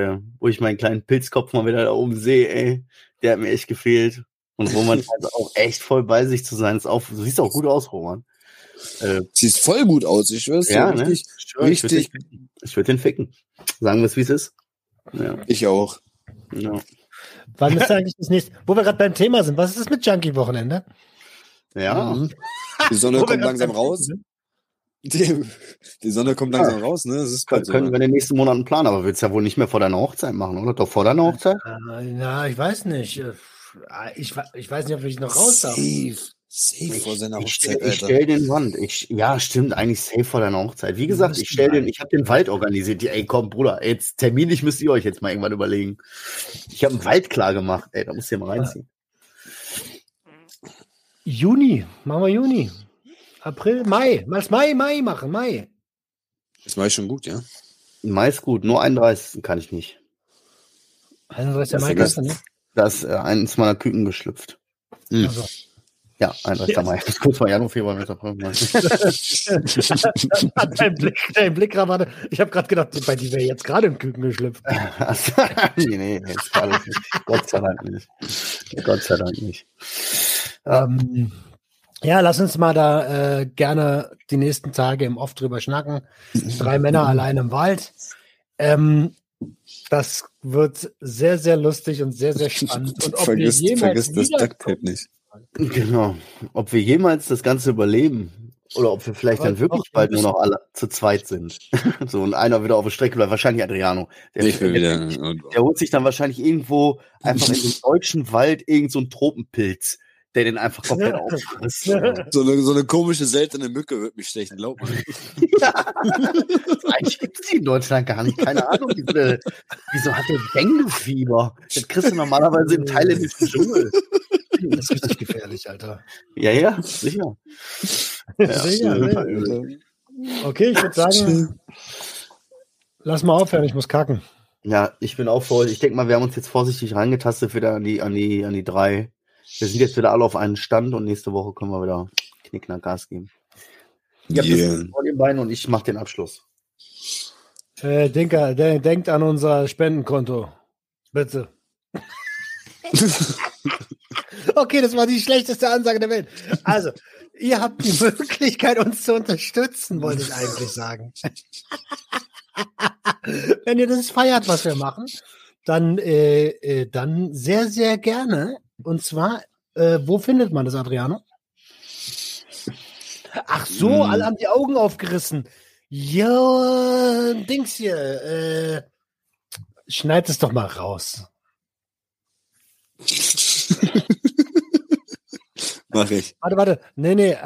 meinen kleinen Pilzkopf mal wieder da oben sehe, ey, der hat mir echt gefehlt. Und Roman also auch echt voll bei sich zu sein, ist auch, du siehst auch gut aus, Roman. Siehst voll gut aus, ich schwör's. Ja, ne? Richtig. Ich würde den ficken. Sagen wir es, wie es ist. Ja. Ich auch. Ja. Wann ist eigentlich das nächste? Wo wir gerade beim Thema sind, was ist das mit Junkie-Wochenende? Ja. Die Sonne kommt langsam raus. Die Sonne kommt langsam raus, ne? Das ist cool, können wir in den nächsten Monaten planen, aber willst ja wohl nicht mehr vor deiner Hochzeit machen, oder? Doch vor deiner Hochzeit? Na, ich weiß nicht. Ich weiß nicht, ob ich noch raus darf. Safe vor seiner Hochzeit, Alter. Ich stell den Wand. Ja, stimmt, eigentlich safe vor deiner Hochzeit. Wie gesagt, ich habe den Wald organisiert. Ey, komm, Bruder, jetzt terminlich müsst ihr euch jetzt mal irgendwann überlegen. Ich habe einen Wald klar gemacht. Ey, da musst du ja mal reinziehen. Juni, machen wir Juni. April, Mai. Lass Mai machen, Mai. Ist Mai schon gut, ja? Mai ist gut, nur 31. kann ich nicht. 31. Mai kannst du nicht? Da ist eins meiner Küken geschlüpft. Mhm. Also. Ja, 31. Mai. Kurz vor Januar, Februar, März, April. Dein Blick gerade. Ich habe gerade gedacht, bei dir wäre jetzt gerade ein Küken geschlüpft. nee, jetzt gerade nicht. Gott sei Dank nicht. Gott sei Dank nicht. Ja, lass uns mal da gerne die nächsten Tage im Off drüber schnacken. 3 Männer allein im Wald. Das wird sehr, sehr lustig und sehr, sehr spannend. Und ob vergiss das Ducktape nicht. Genau. Ob wir jemals das Ganze überleben oder ob wir vielleicht dann wirklich bald nur noch alle zu zweit sind. So, und einer wieder auf der Strecke bleibt. Wahrscheinlich Adriano. Der holt sich dann wahrscheinlich irgendwo einfach in den deutschen Wald irgend so einen Tropenpilz, der den einfach komplett aufrisst. So eine komische, seltene Mücke wird mich stechen, glaub mal. Ja. Eigentlich gibt es die in Deutschland gar nicht. Keine Ahnung. Wieso hat der Dengue-Fieber? Das kriegst du normalerweise in thailändischen Dschungel. Das ist richtig gefährlich, Alter. Ja, sicher. Sicher. Okay, ich würde sagen, lass mal aufhören, ich muss kacken. Ja, ich bin auch voll. Ich denke mal, wir haben uns jetzt vorsichtig reingetastet wieder an die 3. Wir sind jetzt wieder alle auf einen Stand und nächste Woche können wir wieder knicknack Gas geben. Ja, yeah. Vor den beiden und ich mache den Abschluss. Dinker, denkt an unser Spendenkonto. Bitte. Okay, das war die schlechteste Ansage der Welt. Also, ihr habt die Möglichkeit, uns zu unterstützen, wollte ich eigentlich sagen. Wenn ihr das feiert, was wir machen, dann sehr, sehr gerne. Und zwar, wo findet man das, Adriano? Ach so, alle haben die Augen aufgerissen. Jo, Dings hier. Schneid es doch mal raus. Mach ich. Warte. Nee.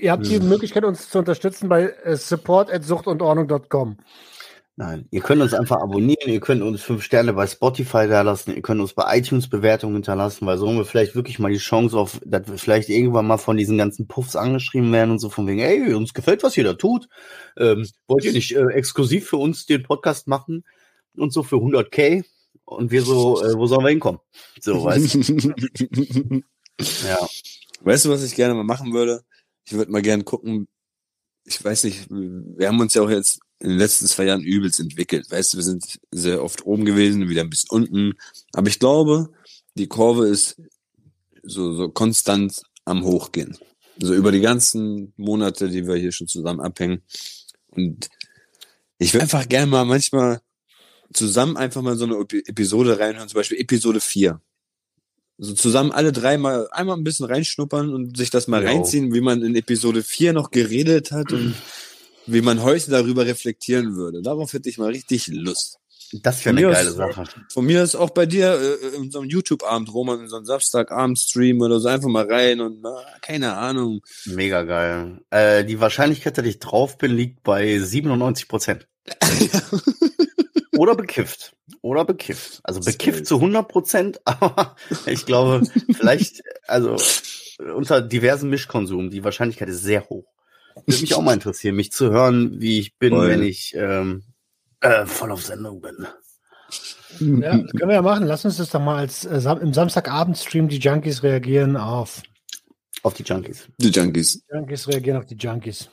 Ihr habt die Möglichkeit, uns zu unterstützen bei support@suchtundordnung.com. Nein, ihr könnt uns einfach abonnieren, ihr könnt uns 5 Sterne bei Spotify da lassen, ihr könnt uns bei iTunes Bewertungen hinterlassen, weil so haben wir vielleicht wirklich mal die Chance auf, dass wir vielleicht irgendwann mal von diesen ganzen Puffs angeschrieben werden und so von wegen, ey, uns gefällt, was ihr da tut, wollt ihr nicht exklusiv für uns den Podcast machen und so für 100.000 und wir so, wo sollen wir hinkommen? So, weißt du? Ja. Weißt du, was ich gerne mal machen würde? Ich würde mal gerne gucken, ich weiß nicht, wir haben uns ja auch jetzt in den letzten 2 Jahren übelst entwickelt. Weißt du, wir sind sehr oft oben gewesen, wieder ein bisschen unten. Aber ich glaube, die Kurve ist so konstant am Hochgehen. So über die ganzen Monate, die wir hier schon zusammen abhängen. Und ich will einfach gerne mal manchmal zusammen einfach mal so eine Episode reinhören, zum Beispiel Episode 4. So zusammen alle 3 mal einmal ein bisschen reinschnuppern und sich das mal reinziehen, wie man in Episode 4 noch geredet hat und wie man heute darüber reflektieren würde. Darauf hätte ich mal richtig Lust. Das wäre eine geile Sache. Von mir ist auch bei dir in so einem YouTube-Abend, Roman, in so einem Samstagabend-Stream oder so einfach mal rein und keine Ahnung. Mega geil. Die Wahrscheinlichkeit, dass ich drauf bin, liegt bei 97%. Oder bekifft. Also bekifft zu 100%, aber ich glaube, vielleicht, also unter diversen Mischkonsum, die Wahrscheinlichkeit ist sehr hoch. Würde mich auch mal interessieren, mich zu hören, wie ich bin, wenn ich voll auf Sendung bin. Ja, das können wir ja machen. Lass uns das doch mal als im Samstagabend-Stream die Junkies reagieren auf... Auf die Junkies. Die Junkies reagieren auf die Junkies.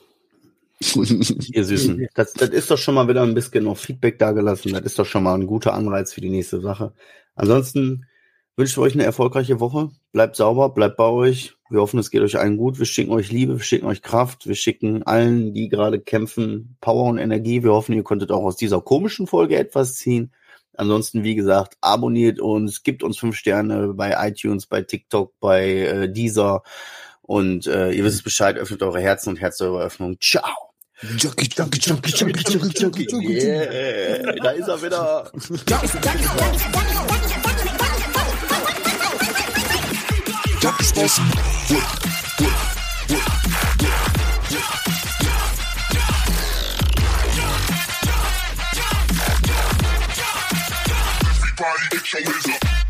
Gut, ihr Süßen. Das ist doch schon mal wieder ein bisschen noch Feedback dagelassen. Das ist doch schon mal ein guter Anreiz für die nächste Sache. Ansonsten wünschen wir euch eine erfolgreiche Woche. Bleibt sauber, bleibt bei euch. Wir hoffen, es geht euch allen gut. Wir schicken euch Liebe, wir schicken euch Kraft. Wir schicken allen, die gerade kämpfen, Power und Energie. Wir hoffen, ihr konntet auch aus dieser komischen Folge etwas ziehen. Ansonsten, wie gesagt, abonniert uns, gebt uns 5 Sterne bei iTunes, bei TikTok, bei Deezer. Und ihr wisst Bescheid, öffnet eure Herzen und Herz eure Öffnung. Ciao! Junkie. Yeah, da ist er wieder. Junkies ausm Web. Everybody get your wizard.